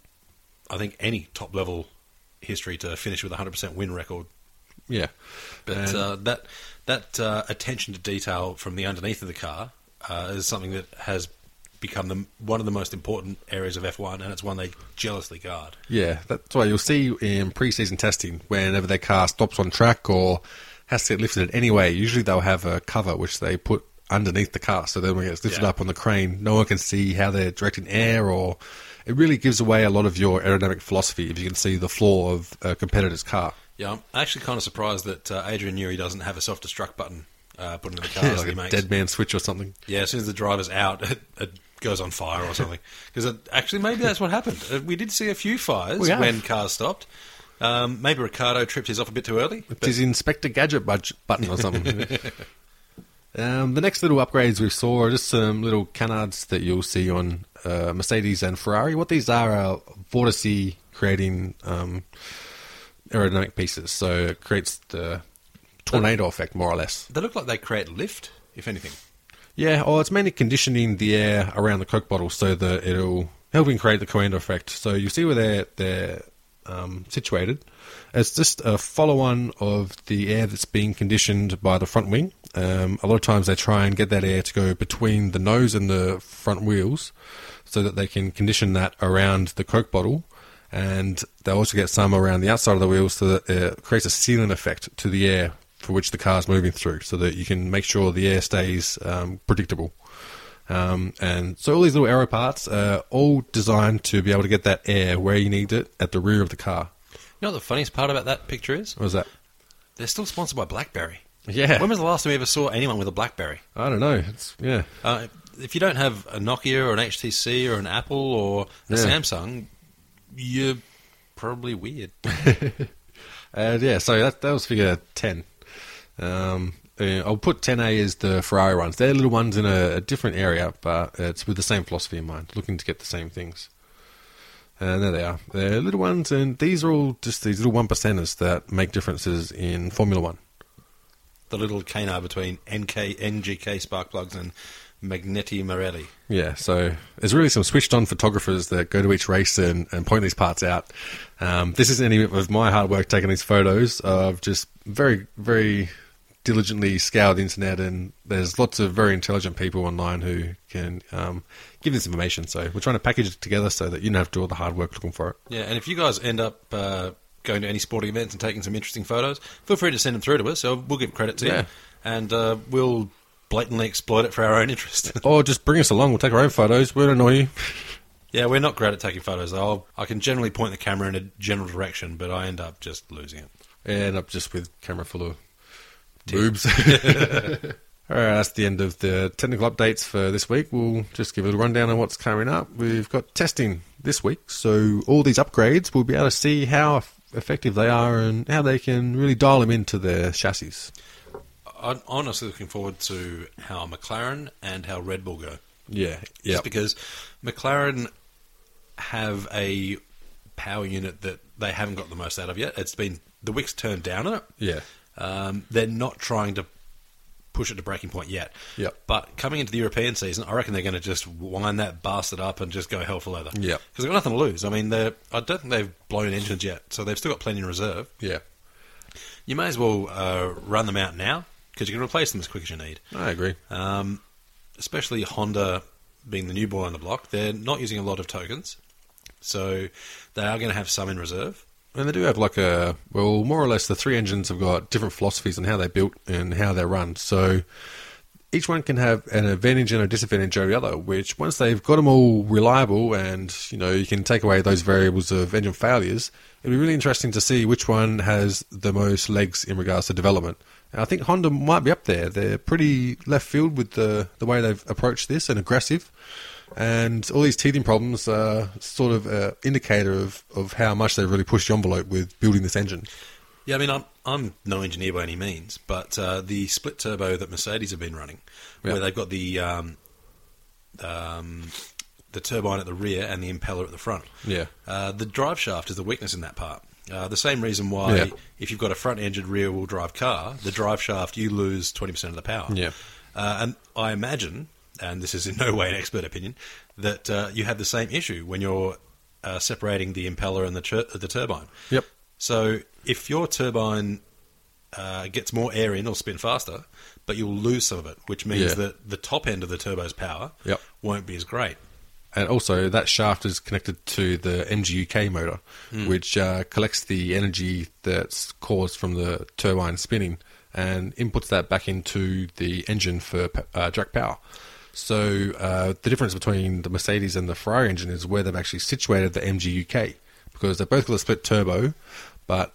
I think, any top-level history to finish with a 100% win record. Yeah. But that attention to detail from the underneath of the car is something that has become one of the most important areas of F1, and it's one they jealously guard. Yeah, that's why you'll see in pre-season testing, whenever their car stops on track or has to get lifted anyway, usually they'll have a cover which they put underneath the car, so then when it gets lifted up on the crane, no one can see how they're directing air, or it really gives away a lot of your aerodynamic philosophy if you can see the floor of a competitor's car. Yeah, I'm actually kind of surprised that Adrian Newey doesn't have a self-destruct button put into the car. Yeah, like a dead man switch or something. Yeah, as soon as the driver's out, it goes on fire or something. Because actually, maybe that's what happened. We did see a few fires when cars stopped. Maybe Ricardo tripped his off a bit too early. It's his Inspector Gadget button or something. The next little upgrades we saw are just some little canards that you'll see on Mercedes and Ferrari. What these are vortice creating aerodynamic pieces. So it creates the tornado effect, more or less. They look like they create lift, if anything. Yeah, or it's mainly conditioning the air around the Coke bottle so that it'll helping create the Coandă effect. So you see where they're situated. It's just a follow-on of the air that's being conditioned by the front wing. A lot of times they try and get that air to go between the nose and the front wheels so that they can condition that around the Coke bottle. And they also get some around the outside of the wheels so that it creates a ceiling effect to the air for which the car's moving through, so that you can make sure the air stays predictable. And so all these little aero parts are all designed to be able to get that air where you need it at the rear of the car. You know what the funniest part about that picture is? What was that? They're still sponsored by BlackBerry. Yeah. When was the last time we ever saw anyone with a BlackBerry? I don't know. Yeah. If you don't have a Nokia or an HTC or an Apple or a Samsung, you're probably weird. So that was figure 10. I'll put 10A as the Ferrari ones. They're little ones in a different area, but it's with the same philosophy in mind, looking to get the same things. And there they are. They're little ones, and these are all just these little 1%ers that make differences in Formula One. The little canard between NGK spark plugs and Magneti Marelli. Yeah, so there's really some switched-on photographers that go to each race and point these parts out. This isn't any of my hard work taking these photos. I've just very, very diligently scoured the internet, and there's lots of very intelligent people online who can give this information. So we're trying to package it together so that you don't have to do all the hard work looking for it. Yeah, and if you guys end up going to any sporting events and taking some interesting photos, feel free to send them through to us. So we'll give credit to you, and we'll blatantly exploit it for our own interest. Or just bring us along. We'll take our own photos. We won't annoy you. Yeah, we're not great at taking photos, though. I can generally point the camera in a general direction, but I end up just losing it. I end up just with camera full of boobs. All right, that's the end of the technical updates for this week. We'll just give a rundown on what's coming up. We've got testing this week, so all these upgrades, we'll be able to see how effective they are and how they can really dial them into their chassis. I'm honestly looking forward to how McLaren and how Red Bull go. Yeah. Just because McLaren have a power unit that they haven't got the most out of yet. It's been the wick's turned down on it. Yeah. They're not trying to push it to breaking point yet. Yep. But coming into the European season, I reckon they're going to just wind that bastard up and just go hell for leather. Yeah. Because they've got nothing to lose. I mean, I don't think they've blown engines yet, so they've still got plenty in reserve. Yeah. You may as well run them out now, because you can replace them as quick as you need. I agree. Especially Honda being the new boy on the block, they're not using a lot of tokens, so they are going to have some in reserve. And they do have more or less the three engines have got different philosophies on how they're built and how they're run. So each one can have an advantage and a disadvantage over the other, which once they've got them all reliable and, you know, you can take away those variables of engine failures, it'll be really interesting to see which one has the most legs in regards to development. I think Honda might be up there. They're pretty left field with the way they've approached this and aggressive. And all these teething problems are sort of an indicator of how much they've really pushed the envelope with building this engine. Yeah, I mean, I'm no engineer by any means, but the split turbo that Mercedes have been running, where they've got the turbine at the rear and the impeller at the front. Yeah. The drive shaft is the weakness in that part. The same reason why if you've got a front-engined rear-wheel drive car, the drive shaft, you lose 20% of the power. Yeah. And I imagine, and this is in no way an expert opinion, that you have the same issue when you're separating the impeller and the turbine. Yep. So if your turbine gets more air in, or spin faster, but you'll lose some of it, which means that the top end of the turbo's power won't be as great. And also, that shaft is connected to the MGUK motor, which collects the energy that's caused from the turbine spinning and inputs that back into the engine for direct power. So the difference between the Mercedes and the Ferrari engine is where they've actually situated the MGUK, because they've both got a split turbo, but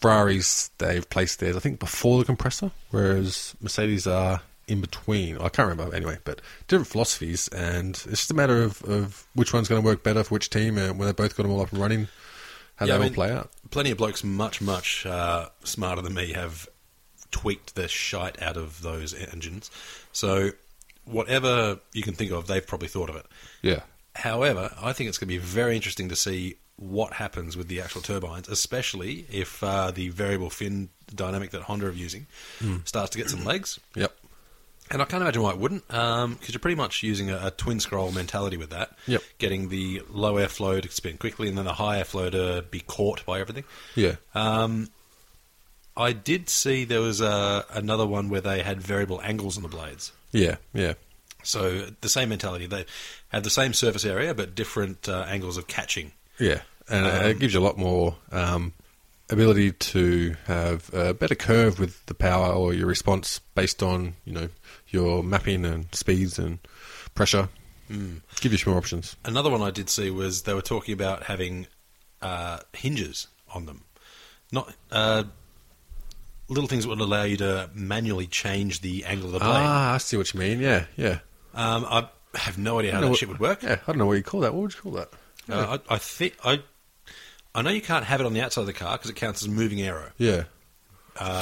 Ferraris, they've placed theirs, I think, before the compressor, whereas Mercedes are in between. I can't remember anyway, but different philosophies, and it's just a matter of which one's going to work better for which team, and when they've both got them all up and running, how they all play out. Plenty of blokes much smarter than me have tweaked the shite out of those engines, so whatever you can think of, they've probably thought of it. Yeah. However, I think it's going to be very interesting to see what happens with the actual turbines, especially if the variable fin dynamic that Honda are using starts to get some legs. Yep. And I can't imagine why it wouldn't, because you're pretty much using a twin-scroll mentality with that. Yep. Getting the low airflow to spin quickly and then the high airflow to be caught by everything. Yeah. I did see there was another one where they had variable angles on the blades. Yeah, yeah. So the same mentality. They have the same surface area, but different angles of catching. Yeah, and it gives you a lot more ability to have a better curve with the power or your response based on, you know, your mapping and speeds and pressure. Give you some more options. Another one I did see was they were talking about having hinges on them. Not little things that would allow you to manually change the angle of the blade. Ah, I see what you mean, yeah, yeah. I have no idea how that shit would work. Yeah, I don't know what you call that. What would you call that? Yeah. I think I know you can't have it on the outside of the car because it counts as moving aero. Yeah.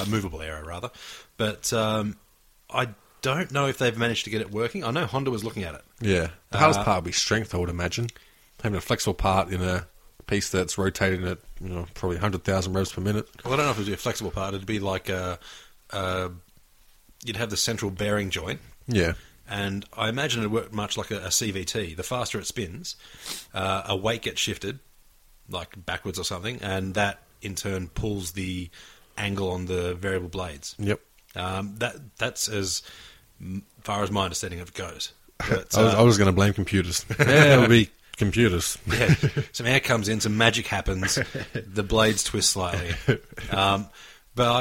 Movable aero, rather. But I don't know if they've managed to get it working. I know Honda was looking at it. Yeah. The hardest part would be strength, I would imagine. Having a flexible part in a piece that's rotating at, you know, probably 100,000 revs per minute. Well, I don't know if it would be a flexible part. It'd be like you'd have the central bearing joint. Yeah. And I imagine it worked much like a CVT. The faster it spins, a weight gets shifted, like backwards or something, and that in turn pulls the angle on the variable blades. Yep. That's as far as my understanding of it goes. But, I was going to blame computers. Yeah, it'll be computers. Yeah. Some air comes in, some magic happens, the blades twist slightly. But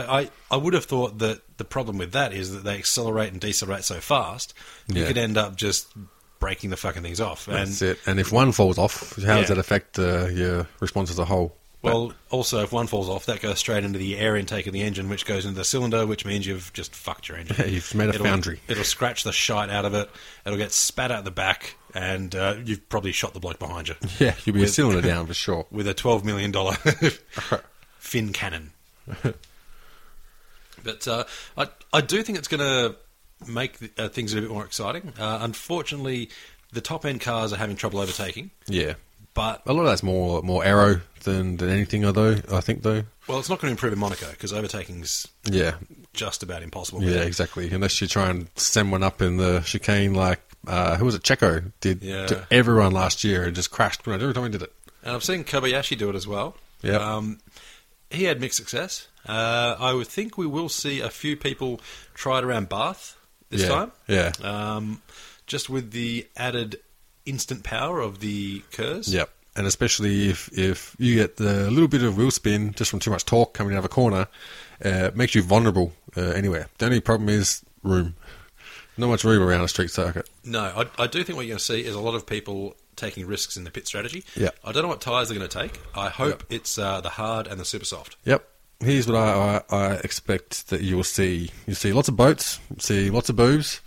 I would have thought that the problem with that is that they accelerate and decelerate so fast, you could end up just breaking the fucking things off. And that's it. And if one falls off, how does that affect your response as a whole? Well, also, if one falls off, that goes straight into the air intake of the engine, which goes into the cylinder, which means you've just fucked your engine. Yeah, you've made a foundry. It'll scratch the shite out of it. It'll get spat out the back, and you've probably shot the bloke behind you. Yeah, you'll be a cylinder down for sure. With a $12 million fin cannon. But I do think it's going to make things a bit more exciting. Unfortunately, the top-end cars are having trouble overtaking. Yeah. But a lot of that's more aero than anything, I think. Well, it's not going to improve in Monaco, because overtaking's just about impossible. Yeah, exactly. Unless you try and send one up in the chicane like, who was it, Checo did to everyone last year and just crashed every time he did it. And I've seen Kobayashi do it as well. Yeah. He had mixed success. I would think we will see a few people try it around Bath this time. Yeah. Just with the added instant power of the curves. Yep. And especially if you get the little bit of wheel spin just from too much torque coming out of a corner, it makes you vulnerable anywhere. The only problem is room. Not much room around a street circuit. No, I do think what you're going to see is a lot of people taking risks in the pit strategy. Yeah. I don't know what tyres they're going to take. I hope it's the hard and the super soft. Yep. Here's what I expect that you will see. You'll see lots of boats, you'll see lots of boobs.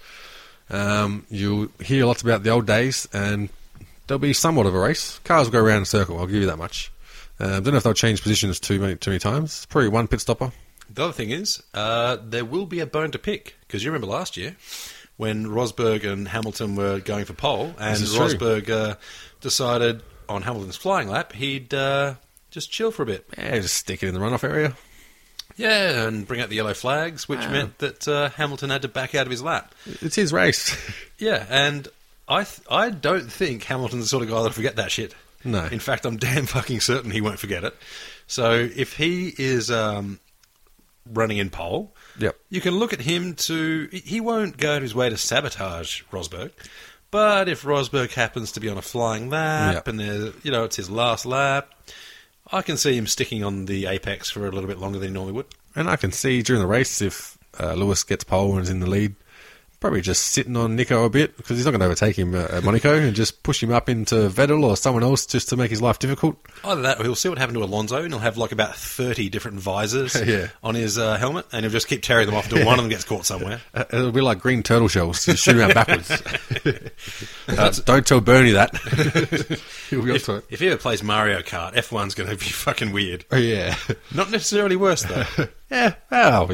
You'll hear lots about the old days, and there'll be somewhat of a race. Cars will go around in a circle, I'll give you that much. Don't know if they'll change positions too many times. It's probably one pit stopper. The other thing is, there will be a bone to pick, because you remember last year when Rosberg and Hamilton were going for pole, and Rosberg decided on Hamilton's flying lap he'd Just chill for a bit. Yeah, just stick it in the runoff area. Yeah, and bring out the yellow flags, which meant that Hamilton had to back out of his lap. It's his race. Yeah, and I don't think Hamilton's the sort of guy that'll forget that shit. No. In fact, I'm damn fucking certain he won't forget it. So if he is running in pole, yep, you can look at him to... He won't go out of his way to sabotage Rosberg. But if Rosberg happens to be on a flying lap, yep, and it's his last lap... I can see him sticking on the apex for a little bit longer than he normally would. And I can see during the race, if Lewis gets pole and is in the lead, probably just sitting on Nico a bit, because he's not going to overtake him at Monaco, and just push him up into Vettel or someone else just to make his life difficult. Either that, or he'll see what happened to Alonso, and he'll have like about 30 different visors yeah, on his helmet, and he'll just keep tearing them off until one of them gets caught somewhere. It'll be like green turtle shells, just shoot around backwards. Don't tell Bernie that. He'll be up to it. If he ever plays Mario Kart, F1's going to be fucking weird. Oh, yeah. Not necessarily worse, though. Yeah, well,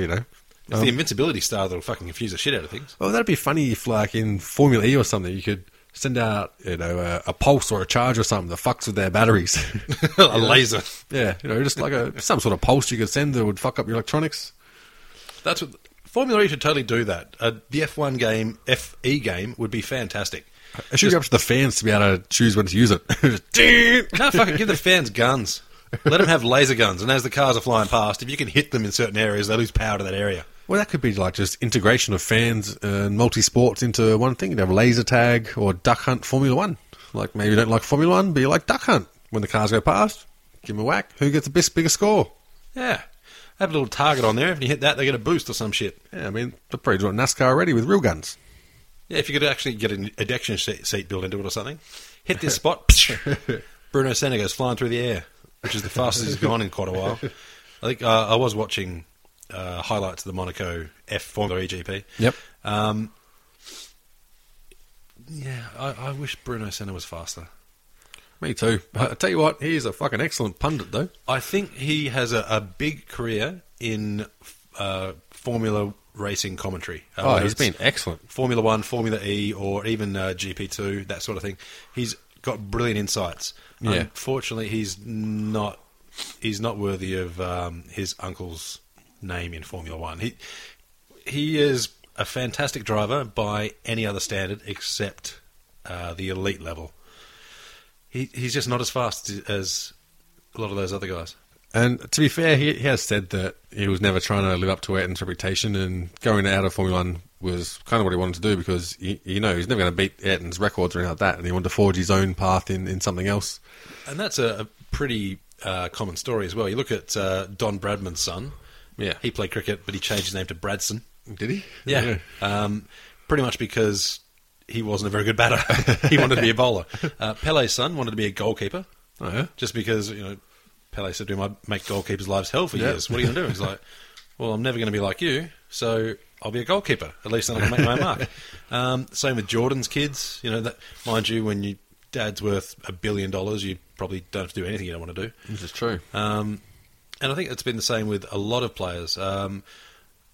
it's the invincibility star that'll fucking confuse the shit out of things. Well, that'd be funny if, like, in Formula E or something, you could send out, a pulse or a charge or something that fucks with their batteries. A laser. Yeah, just like some sort of pulse you could send that would fuck up your electronics. That's what... Formula E should totally do that. The F1 game, FE game, would be fantastic. It should be up to the fans to be able to choose when to use it. No, fucking give the fans guns. Let them have laser guns, and as the cars are flying past, if you can hit them in certain areas, they lose power to that area. Well, that could be like just integration of fans and multi-sports into one thing. You'd have laser tag or duck hunt Formula One. Like, maybe you don't like Formula One, but you like duck hunt. When the cars go past, give them a whack. Who gets the biggest score? Yeah. Have a little target on there. If you hit that, they get a boost or some shit. Yeah, I mean, they're probably doing NASCAR already with real guns. Yeah, if you could actually get an ejection seat built into it or something. Hit this spot. Bruno Senna goes flying through the air, which is the fastest he's gone in quite a while. I think I was watching... highlights of the Monaco Formula E GP. Yep. I wish Bruno Senna was faster. Me too. I tell you what, he's a fucking excellent pundit, though. I think he has a big career in Formula racing commentary. He's been excellent. Formula One, Formula E, or even GP2, that sort of thing. He's got brilliant insights. Yeah. Unfortunately, he's not worthy of his uncle's name in Formula One. He is a fantastic driver by any other standard except the elite level. He's just not as fast as a lot of those other guys. And to be fair, he has said that he was never trying to live up to Ayrton's reputation, and going out of Formula One was kind of what he wanted to do, because he's never going to beat Ayrton's records or anything like that, and he wanted to forge his own path in something else. And that's a pretty common story as well. You look at Don Bradman's son. Yeah, he played cricket, but he changed his name to Bradson. Did he? Yeah. Pretty much because he wasn't a very good batter. He wanted to be a bowler. Pele's son wanted to be a goalkeeper. Oh, yeah? Just because, Pele said to him, "I make goalkeepers' lives hell for years. What are you going to do?" He's like, "Well, I'm never going to be like you, so I'll be a goalkeeper. At least then I can make my own mark." Same with Jordan's kids. Mind you, when your dad's worth $1 billion, you probably don't have to do anything you don't want to do. This is true. And I think it's been the same with a lot of players.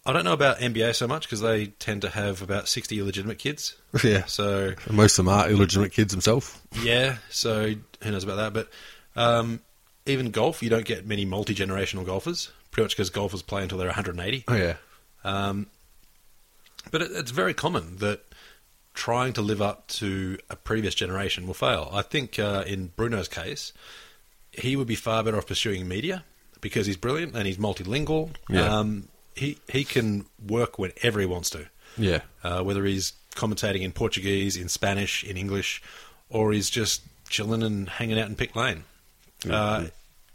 I don't know about NBA so much, because they tend to have about 60 illegitimate kids. Yeah. So most of them are illegitimate kids themselves. Yeah. So who knows about that? But even golf, you don't get many multi-generational golfers, pretty much because golfers play until they're 180. Oh, yeah. But it's very common that trying to live up to a previous generation will fail. I think in Bruno's case, he would be far better off pursuing media, because he's brilliant and he's multilingual. Yeah. He can work whenever he wants to. Yeah. Whether he's commentating in Portuguese, in Spanish, in English, or he's just chilling and hanging out in Pick Lane.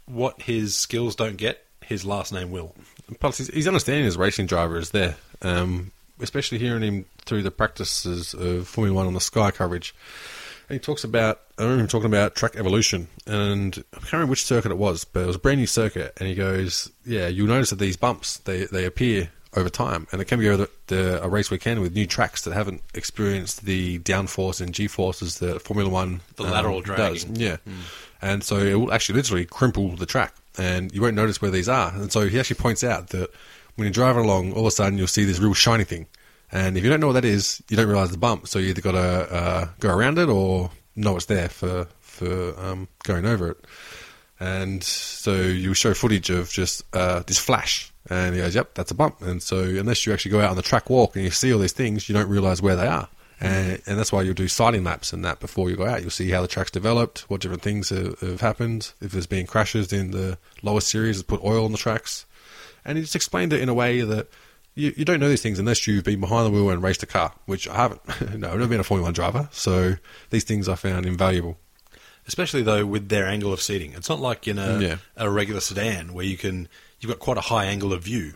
What his skills don't get, his last name will. Plus, he's understanding his racing driver is there, especially hearing him through the practices of Formula One on the Sky coverage. He talks about, I remember him talking about track evolution, and I can't remember which circuit it was, but it was a brand new circuit, and he goes, "Yeah, you'll notice that these bumps, they appear over time, and it can be over a race weekend with new tracks that haven't experienced the downforce and G-forces that Formula One the lateral dragging does." Yeah. And so it will actually literally crimple the track, and you won't notice where these are. And so he actually points out that when you're driving along, all of a sudden you'll see this real shiny thing. And if you don't know what that is, you don't realise the bump, so you either got to go around it or know it's there for going over it. And so you show footage of just this flash, and he goes, yep, that's a bump. And so unless you actually go out on the track walk and you see all these things, you don't realise where they are. And that's why you'll do sighting laps and that before you go out. You'll see how the track's developed, what different things have happened. If there's been crashes in the lower series, put oil on the tracks. And he just explained it in a way that you don't know these things unless you've been behind the wheel and raced a car, which I haven't. No, I've never been a Formula One driver. So these things I found invaluable. Especially, though, with their angle of seating. It's not like in a regular sedan where you've got quite a high angle of view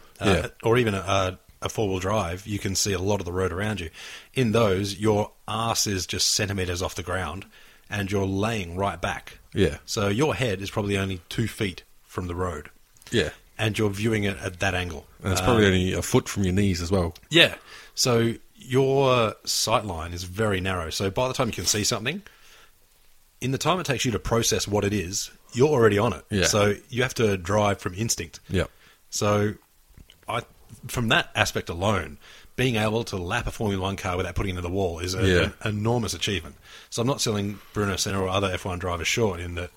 or even a four-wheel drive, you can see a lot of the road around you. In those, your arse is just centimetres off the ground and you're laying right back. Yeah. So your head is probably only 2 feet from the road. Yeah. And you're viewing it at that angle. And it's probably only a foot from your knees as well. Yeah. So your sight line is very narrow. So by the time you can see something, in the time it takes you to process what it is, you're already on it. Yeah. So you have to drive from instinct. Yeah. So from that aspect alone, being able to lap a Formula One car without putting it into the wall is an enormous achievement. So I'm not selling Bruno Senna or other F1 drivers short in that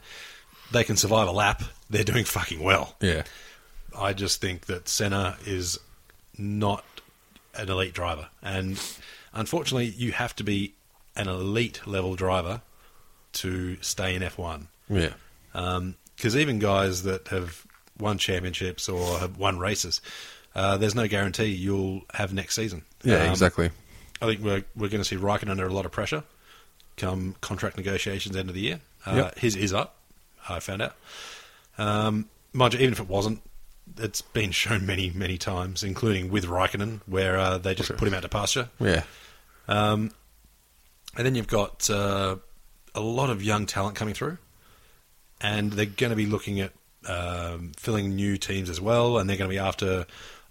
they can survive a lap. They're doing fucking well. Yeah. I just think that Senna is not an elite driver. And unfortunately, you have to be an elite-level driver to stay in F1. Yeah. Because even guys that have won championships or have won races, there's no guarantee you'll have next season. Yeah, exactly. I think we're going to see Raikkonen under a lot of pressure come contract negotiations end of the year. His is up, I found out. Mind you, even if it wasn't, it's been shown many, many times, including with Raikkonen, where they just put him out to pasture. Yeah. And then you've got a lot of young talent coming through, and they're going to be looking at filling new teams as well, and they're going to be after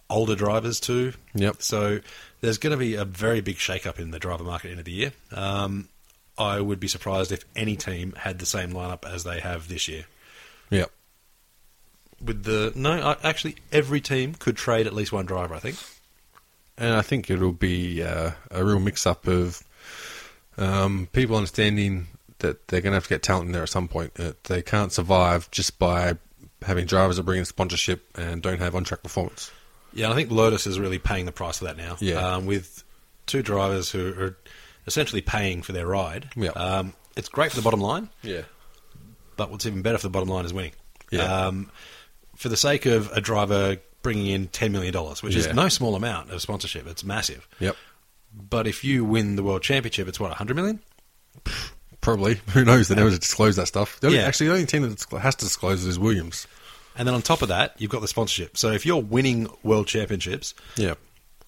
older drivers too. Yep. So there's going to be a very big shake-up in the driver market at the end of the year. I would be surprised if any team had the same lineup as they have this year. Yep. Actually, every team could trade at least one driver, I think. And I think it'll be a real mix-up of people understanding that they're going to have to get talent in there at some point. They can't survive just by having drivers that bring in sponsorship and don't have on-track performance. Yeah, I think Lotus is really paying the price for that now. Yeah. With two drivers who are essentially paying for their ride. Yeah. It's great for the bottom line. Yeah. But what's even better for the bottom line is winning. Yeah. For the sake of a driver bringing in $10 million, which is no small amount of sponsorship. It's massive. Yep. But if you win the World Championship, it's what, $100 million? Probably. Who knows? They never disclose that stuff. Actually, the only team that has to disclose it is Williams. And then on top of that, you've got the sponsorship. So if you're winning World Championships,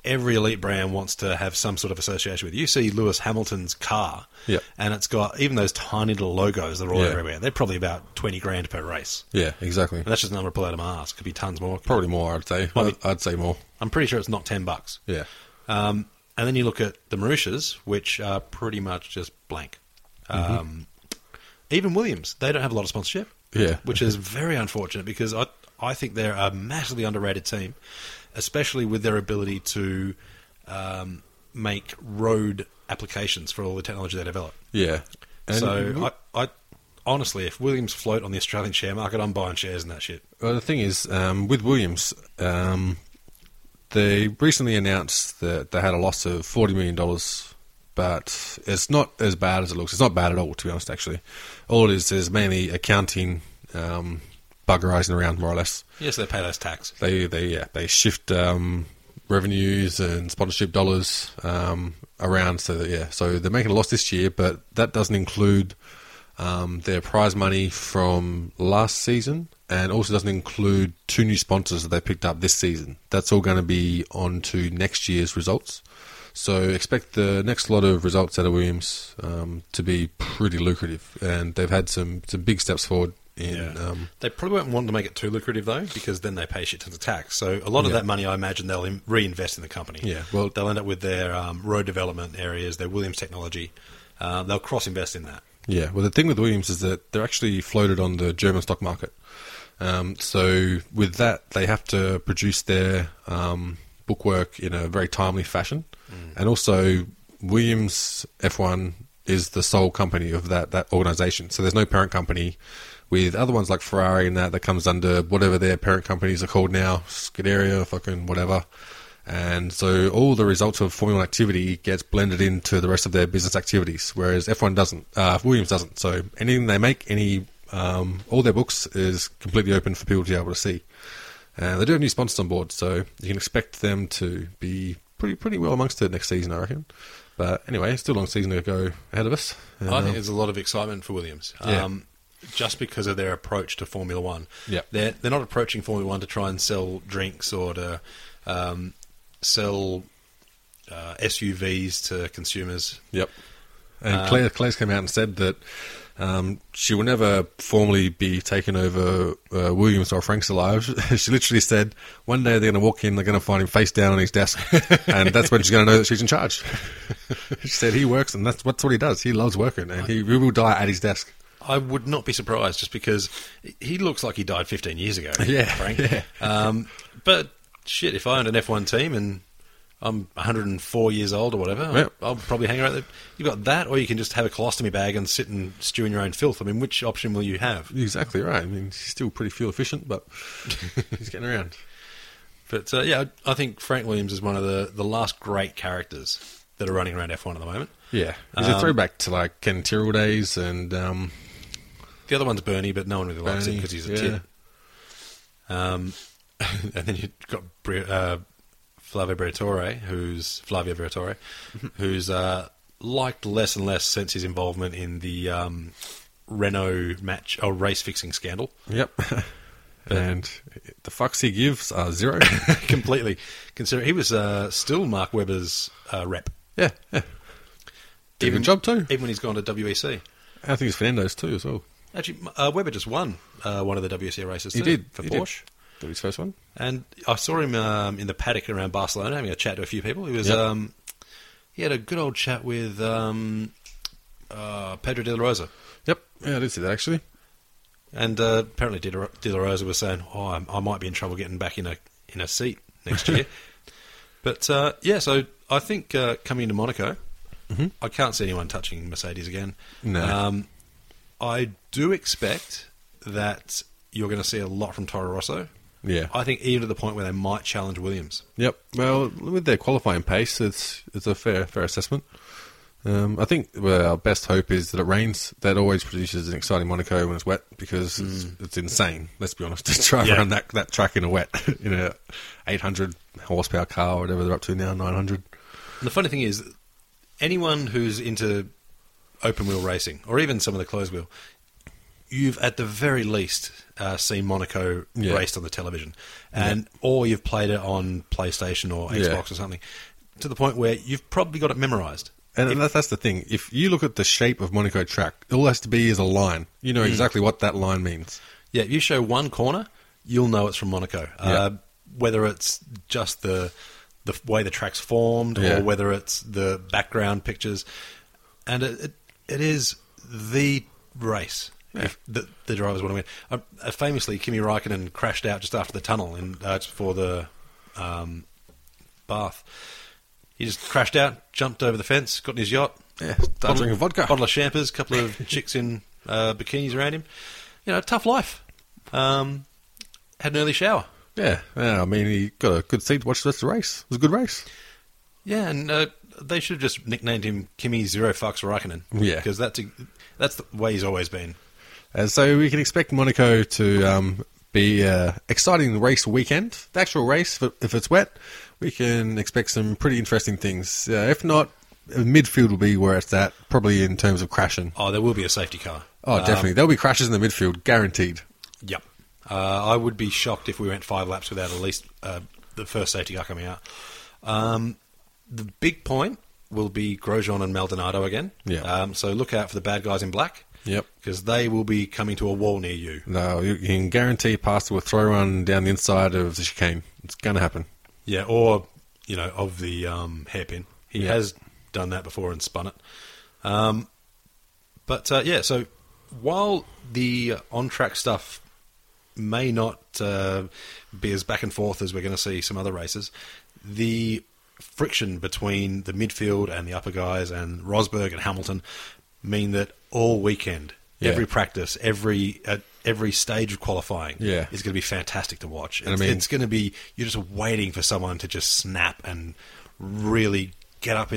every elite brand wants to have some sort of association with you. You see Lewis Hamilton's car, and it's got even those tiny little logos that are all everywhere. They're probably about 20 grand per race. Yeah, exactly. And that's just a number to pull out of my ass. Could be tons more. Probably more, I'd say. I'd say more. I'm pretty sure it's not $10. Yeah. And then you look at the Marussias, which are pretty much just blank. Even Williams, they don't have a lot of sponsorship, which is very unfortunate because I think they're a massively underrated team, especially with their ability to make road applications for all the technology they develop. Yeah. And so I honestly, if Williams float on the Australian share market, I'm buying shares and that shit. Well, the thing is, with Williams, they recently announced that they had a loss of $40 million, but it's not as bad as it looks. It's not bad at all, to be honest, actually. All it is mainly accounting buggerizing around, more or less. Yes, they pay those tax. They shift revenues and sponsorship dollars around. So they're making a loss this year, but that doesn't include their prize money from last season, and also doesn't include two new sponsors that they picked up this season. That's all going to be on to next year's results. So expect the next lot of results out of Williams to be pretty lucrative, and they've had some big steps forward. They probably won't want to make it too lucrative, though, because then they pay shit tons of tax. So a lot of that money, I imagine, they'll reinvest in the company. Yeah, well, they'll end up with their road development areas, their Williams technology. They'll cross-invest in that. Yeah, well, the thing with Williams is that they're actually floated on the German stock market. So with that, they have to produce their bookwork in a very timely fashion. Mm. And also, Williams F1 is the sole company of that organisation. So there's no parent company with other ones like Ferrari and that comes under whatever their parent companies are called now, Scuderia, fucking whatever. And so all the results of Formula One activity gets blended into the rest of their business activities, whereas F1 doesn't, Williams doesn't. So anything they make, all their books is completely open for people to be able to see. And they do have new sponsors on board, so you can expect them to be pretty well amongst it next season, I reckon. But anyway, still a long season to go ahead of us. I think there's a lot of excitement for Williams, just because of their approach to Formula One. Yeah, they're not approaching Formula One to try and sell drinks or to sell SUVs to consumers. Yep. And Claire's came out and said that she will never formally be taking over Williams or Frank's alive. She literally said, one day they're going to walk in, they're going to find him face down on his desk, and that's when she's going to know that she's in charge. She said he works, and that's what he does. He loves working, and he will die at his desk. I would not be surprised, just because he looks like he died 15 years ago, Frank. Yeah. But shit, if I owned an F1 team and I'm 104 years old or whatever, I'll probably hang around there. You've got that, or you can just have a colostomy bag and sit and stew in your own filth. I mean, which option will you have? Exactly right. I mean, he's still pretty fuel efficient, but he's getting around. But, I think Frank Williams is one of the last great characters that are running around F1 at the moment. Yeah. He's a throwback to, like, Ken Tyrrell days and... the other one's Bernie, but no one really likes him because he's a tit. And then you've got... Flavio Briatore, who's liked less and less since his involvement in the Renault race-fixing scandal. Yep. And the fucks he gives are zero. Completely. Considering he was still Mark Webber's rep. Yeah, yeah. Did a good job too. Even when he's gone to WEC. I think it's Fernandes too as well. Actually, Webber just won one of the WEC races too. He did. For Porsche. Did his first one. And I saw him in the paddock around Barcelona having a chat to a few people. He was he had a good old chat with Pedro de la Rosa. Yep, yeah, I did see that actually. And apparently de la Rosa was saying, I might be in trouble getting back in a seat next year. But, so I think coming to Monaco, I can't see anyone touching Mercedes again. No. I do expect that you're going to see a lot from Toro Rosso. Yeah, I think even to the point where they might challenge Williams. Yep. Well, with their qualifying pace, it's a fair assessment. I think our best hope is that it rains. That always produces an exciting Monaco when it's wet, because it's insane. Let's be honest, to drive around that track in a wet, in a 800 horsepower car or whatever they're up to now, 900. And the funny thing is, anyone who's into open wheel racing or even some of the closed wheel, you've at the very least seen Monaco raced on the television, or you've played it on PlayStation or Xbox or something, to the point where you've probably got it memorised. And that's the thing. If you look at the shape of Monaco track, all it has to be is a line. You know exactly what that line means. Yeah, if you show one corner, you'll know it's from Monaco. Whether it's just the way the track's formed or whether it's the background pictures. And it is the race. If the drivers want to win. Famously, Kimi Raikkonen crashed out just after the tunnel and just before the bath. He just crashed out, jumped over the fence, got in his yacht, started drinking vodka, bottle of champers, couple of chicks in bikinis around him. You know, tough life. Had an early shower. Yeah, I mean, he got a good seat to watch the rest of the race. It was a good race. Yeah, and they should have just nicknamed him Kimi Zero Fucks Raikkonen. Yeah, because that's the way he's always been. And so we can expect Monaco to be an exciting race weekend. The actual race, if it's wet, we can expect some pretty interesting things. If not, midfield will be where it's at, probably in terms of crashing. Oh, there will be a safety car. Oh, definitely. There'll be crashes in the midfield, guaranteed. Yep. I would be shocked if we went 5 laps without at least the first safety car coming out. The big point will be Grosjean and Maldonado again. Yeah. So look out for the bad guys in black. Yep. Because they will be coming to a wall near you. No, you can guarantee Pastor will throw one down the inside of the chicane. It's going to happen. Yeah, or, you know, of the hairpin. He has done that before and spun it. So while the on-track stuff may not be as back and forth as we're going to see some other races, the friction between the midfield and the upper guys and Rosberg and Hamilton mean that all weekend, every practice, every every stage of qualifying is going to be fantastic to watch. It's, it's going to be, you're just waiting for someone to just snap and really get up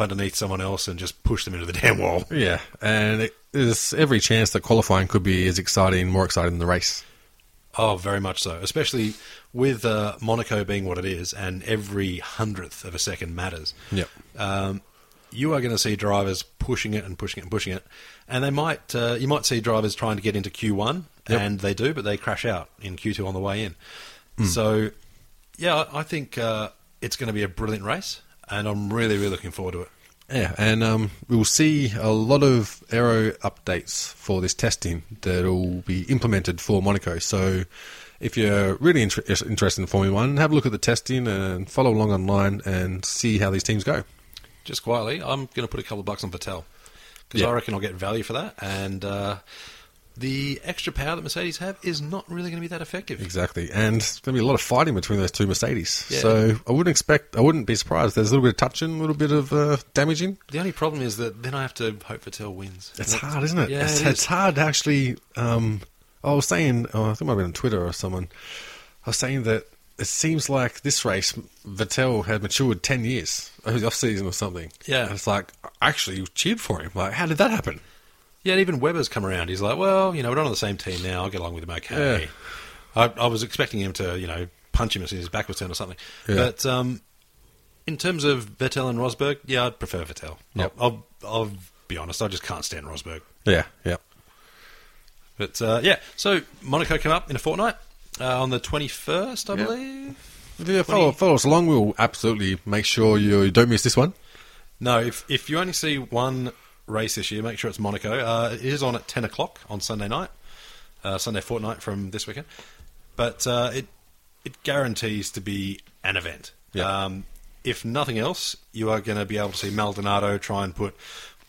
underneath someone else and just push them into the damn wall. Yeah, and there's every chance that qualifying could be as exciting, more exciting than the race. Oh, very much so, especially with Monaco being what it is, and every 100th of a second matters. Yep. You are going to see drivers pushing it and pushing it and pushing it, and they might you might see drivers trying to get into Q1, and they do, but they crash out in Q2 on the way in. So, yeah, I think it's going to be a brilliant race, and I'm really, really looking forward to it. Yeah, and we'll see a lot of aero updates for this testing that will be implemented for Monaco. So if you're really interested in Formula One, have a look at the testing and follow along online and see how these teams go. Just quietly, I'm going to put a couple of bucks on Vettel because I reckon I'll get value for that. And the extra power that Mercedes have is not really going to be that effective. Exactly. And there's going to be a lot of fighting between those two Mercedes. Yeah. So I wouldn't be surprised. There's a little bit of touching, a little bit of damaging. The only problem is that then I have to hope Vettel wins. It's hard, isn't it? Yeah, it's hard to actually... I was saying, I think it might have been on Twitter or someone, I was saying that it seems like this race, Vettel had matured 10 years, off-season or something. Yeah. And it's like, I actually cheered for him. Like, how did that happen? Yeah, and even Webber's come around. He's like, well, we're not on the same team now. I'll get along with him okay. Yeah. I was expecting him to, punch him as his back was turned or something. Yeah. But in terms of Vettel and Rosberg, yeah, I'd prefer Vettel. Yep. I'll be honest, I just can't stand Rosberg. Yeah, yeah. But, so Monaco come up in a fortnight on the 21st, I believe. Yeah, follow us along. We'll absolutely make sure you don't miss this one. No, if you only see one... race this year, make sure it's Monaco. It is on at 10 o'clock on Sunday night, Sunday fortnight from this weekend, but it guarantees to be an event. Yeah. If nothing else, you are going to be able to see Maldonado try and put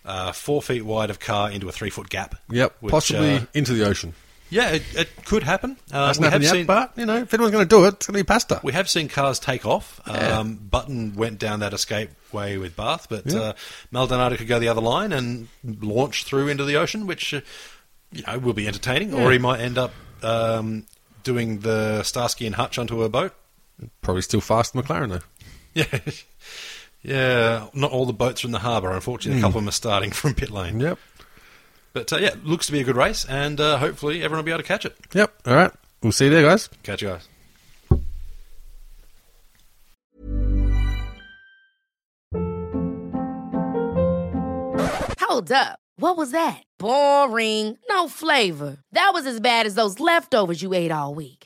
4 feet wide of car into a 3 foot gap. Yep, which, possibly into the ocean. Yeah, it could happen. Hasn't happened yet, but, if anyone's going to do it, it's going to be Pastor. We have seen cars take off. Yeah. Button went down that escapeway with Bath, but Maldonado could go the other line and launch through into the ocean, which, will be entertaining. Yeah. Or he might end up doing the Starsky and Hutch onto a boat. Probably still fast McLaren, though. Yeah. Yeah, not all the boats are in the harbour, unfortunately. A couple of them are starting from pit lane. Yep. But, looks to be a good race, and hopefully everyone will be able to catch it. Yep. All right. We'll see you there, guys. Catch you guys. Hold up. What was that? Boring. No flavor. That was as bad as those leftovers you ate all week.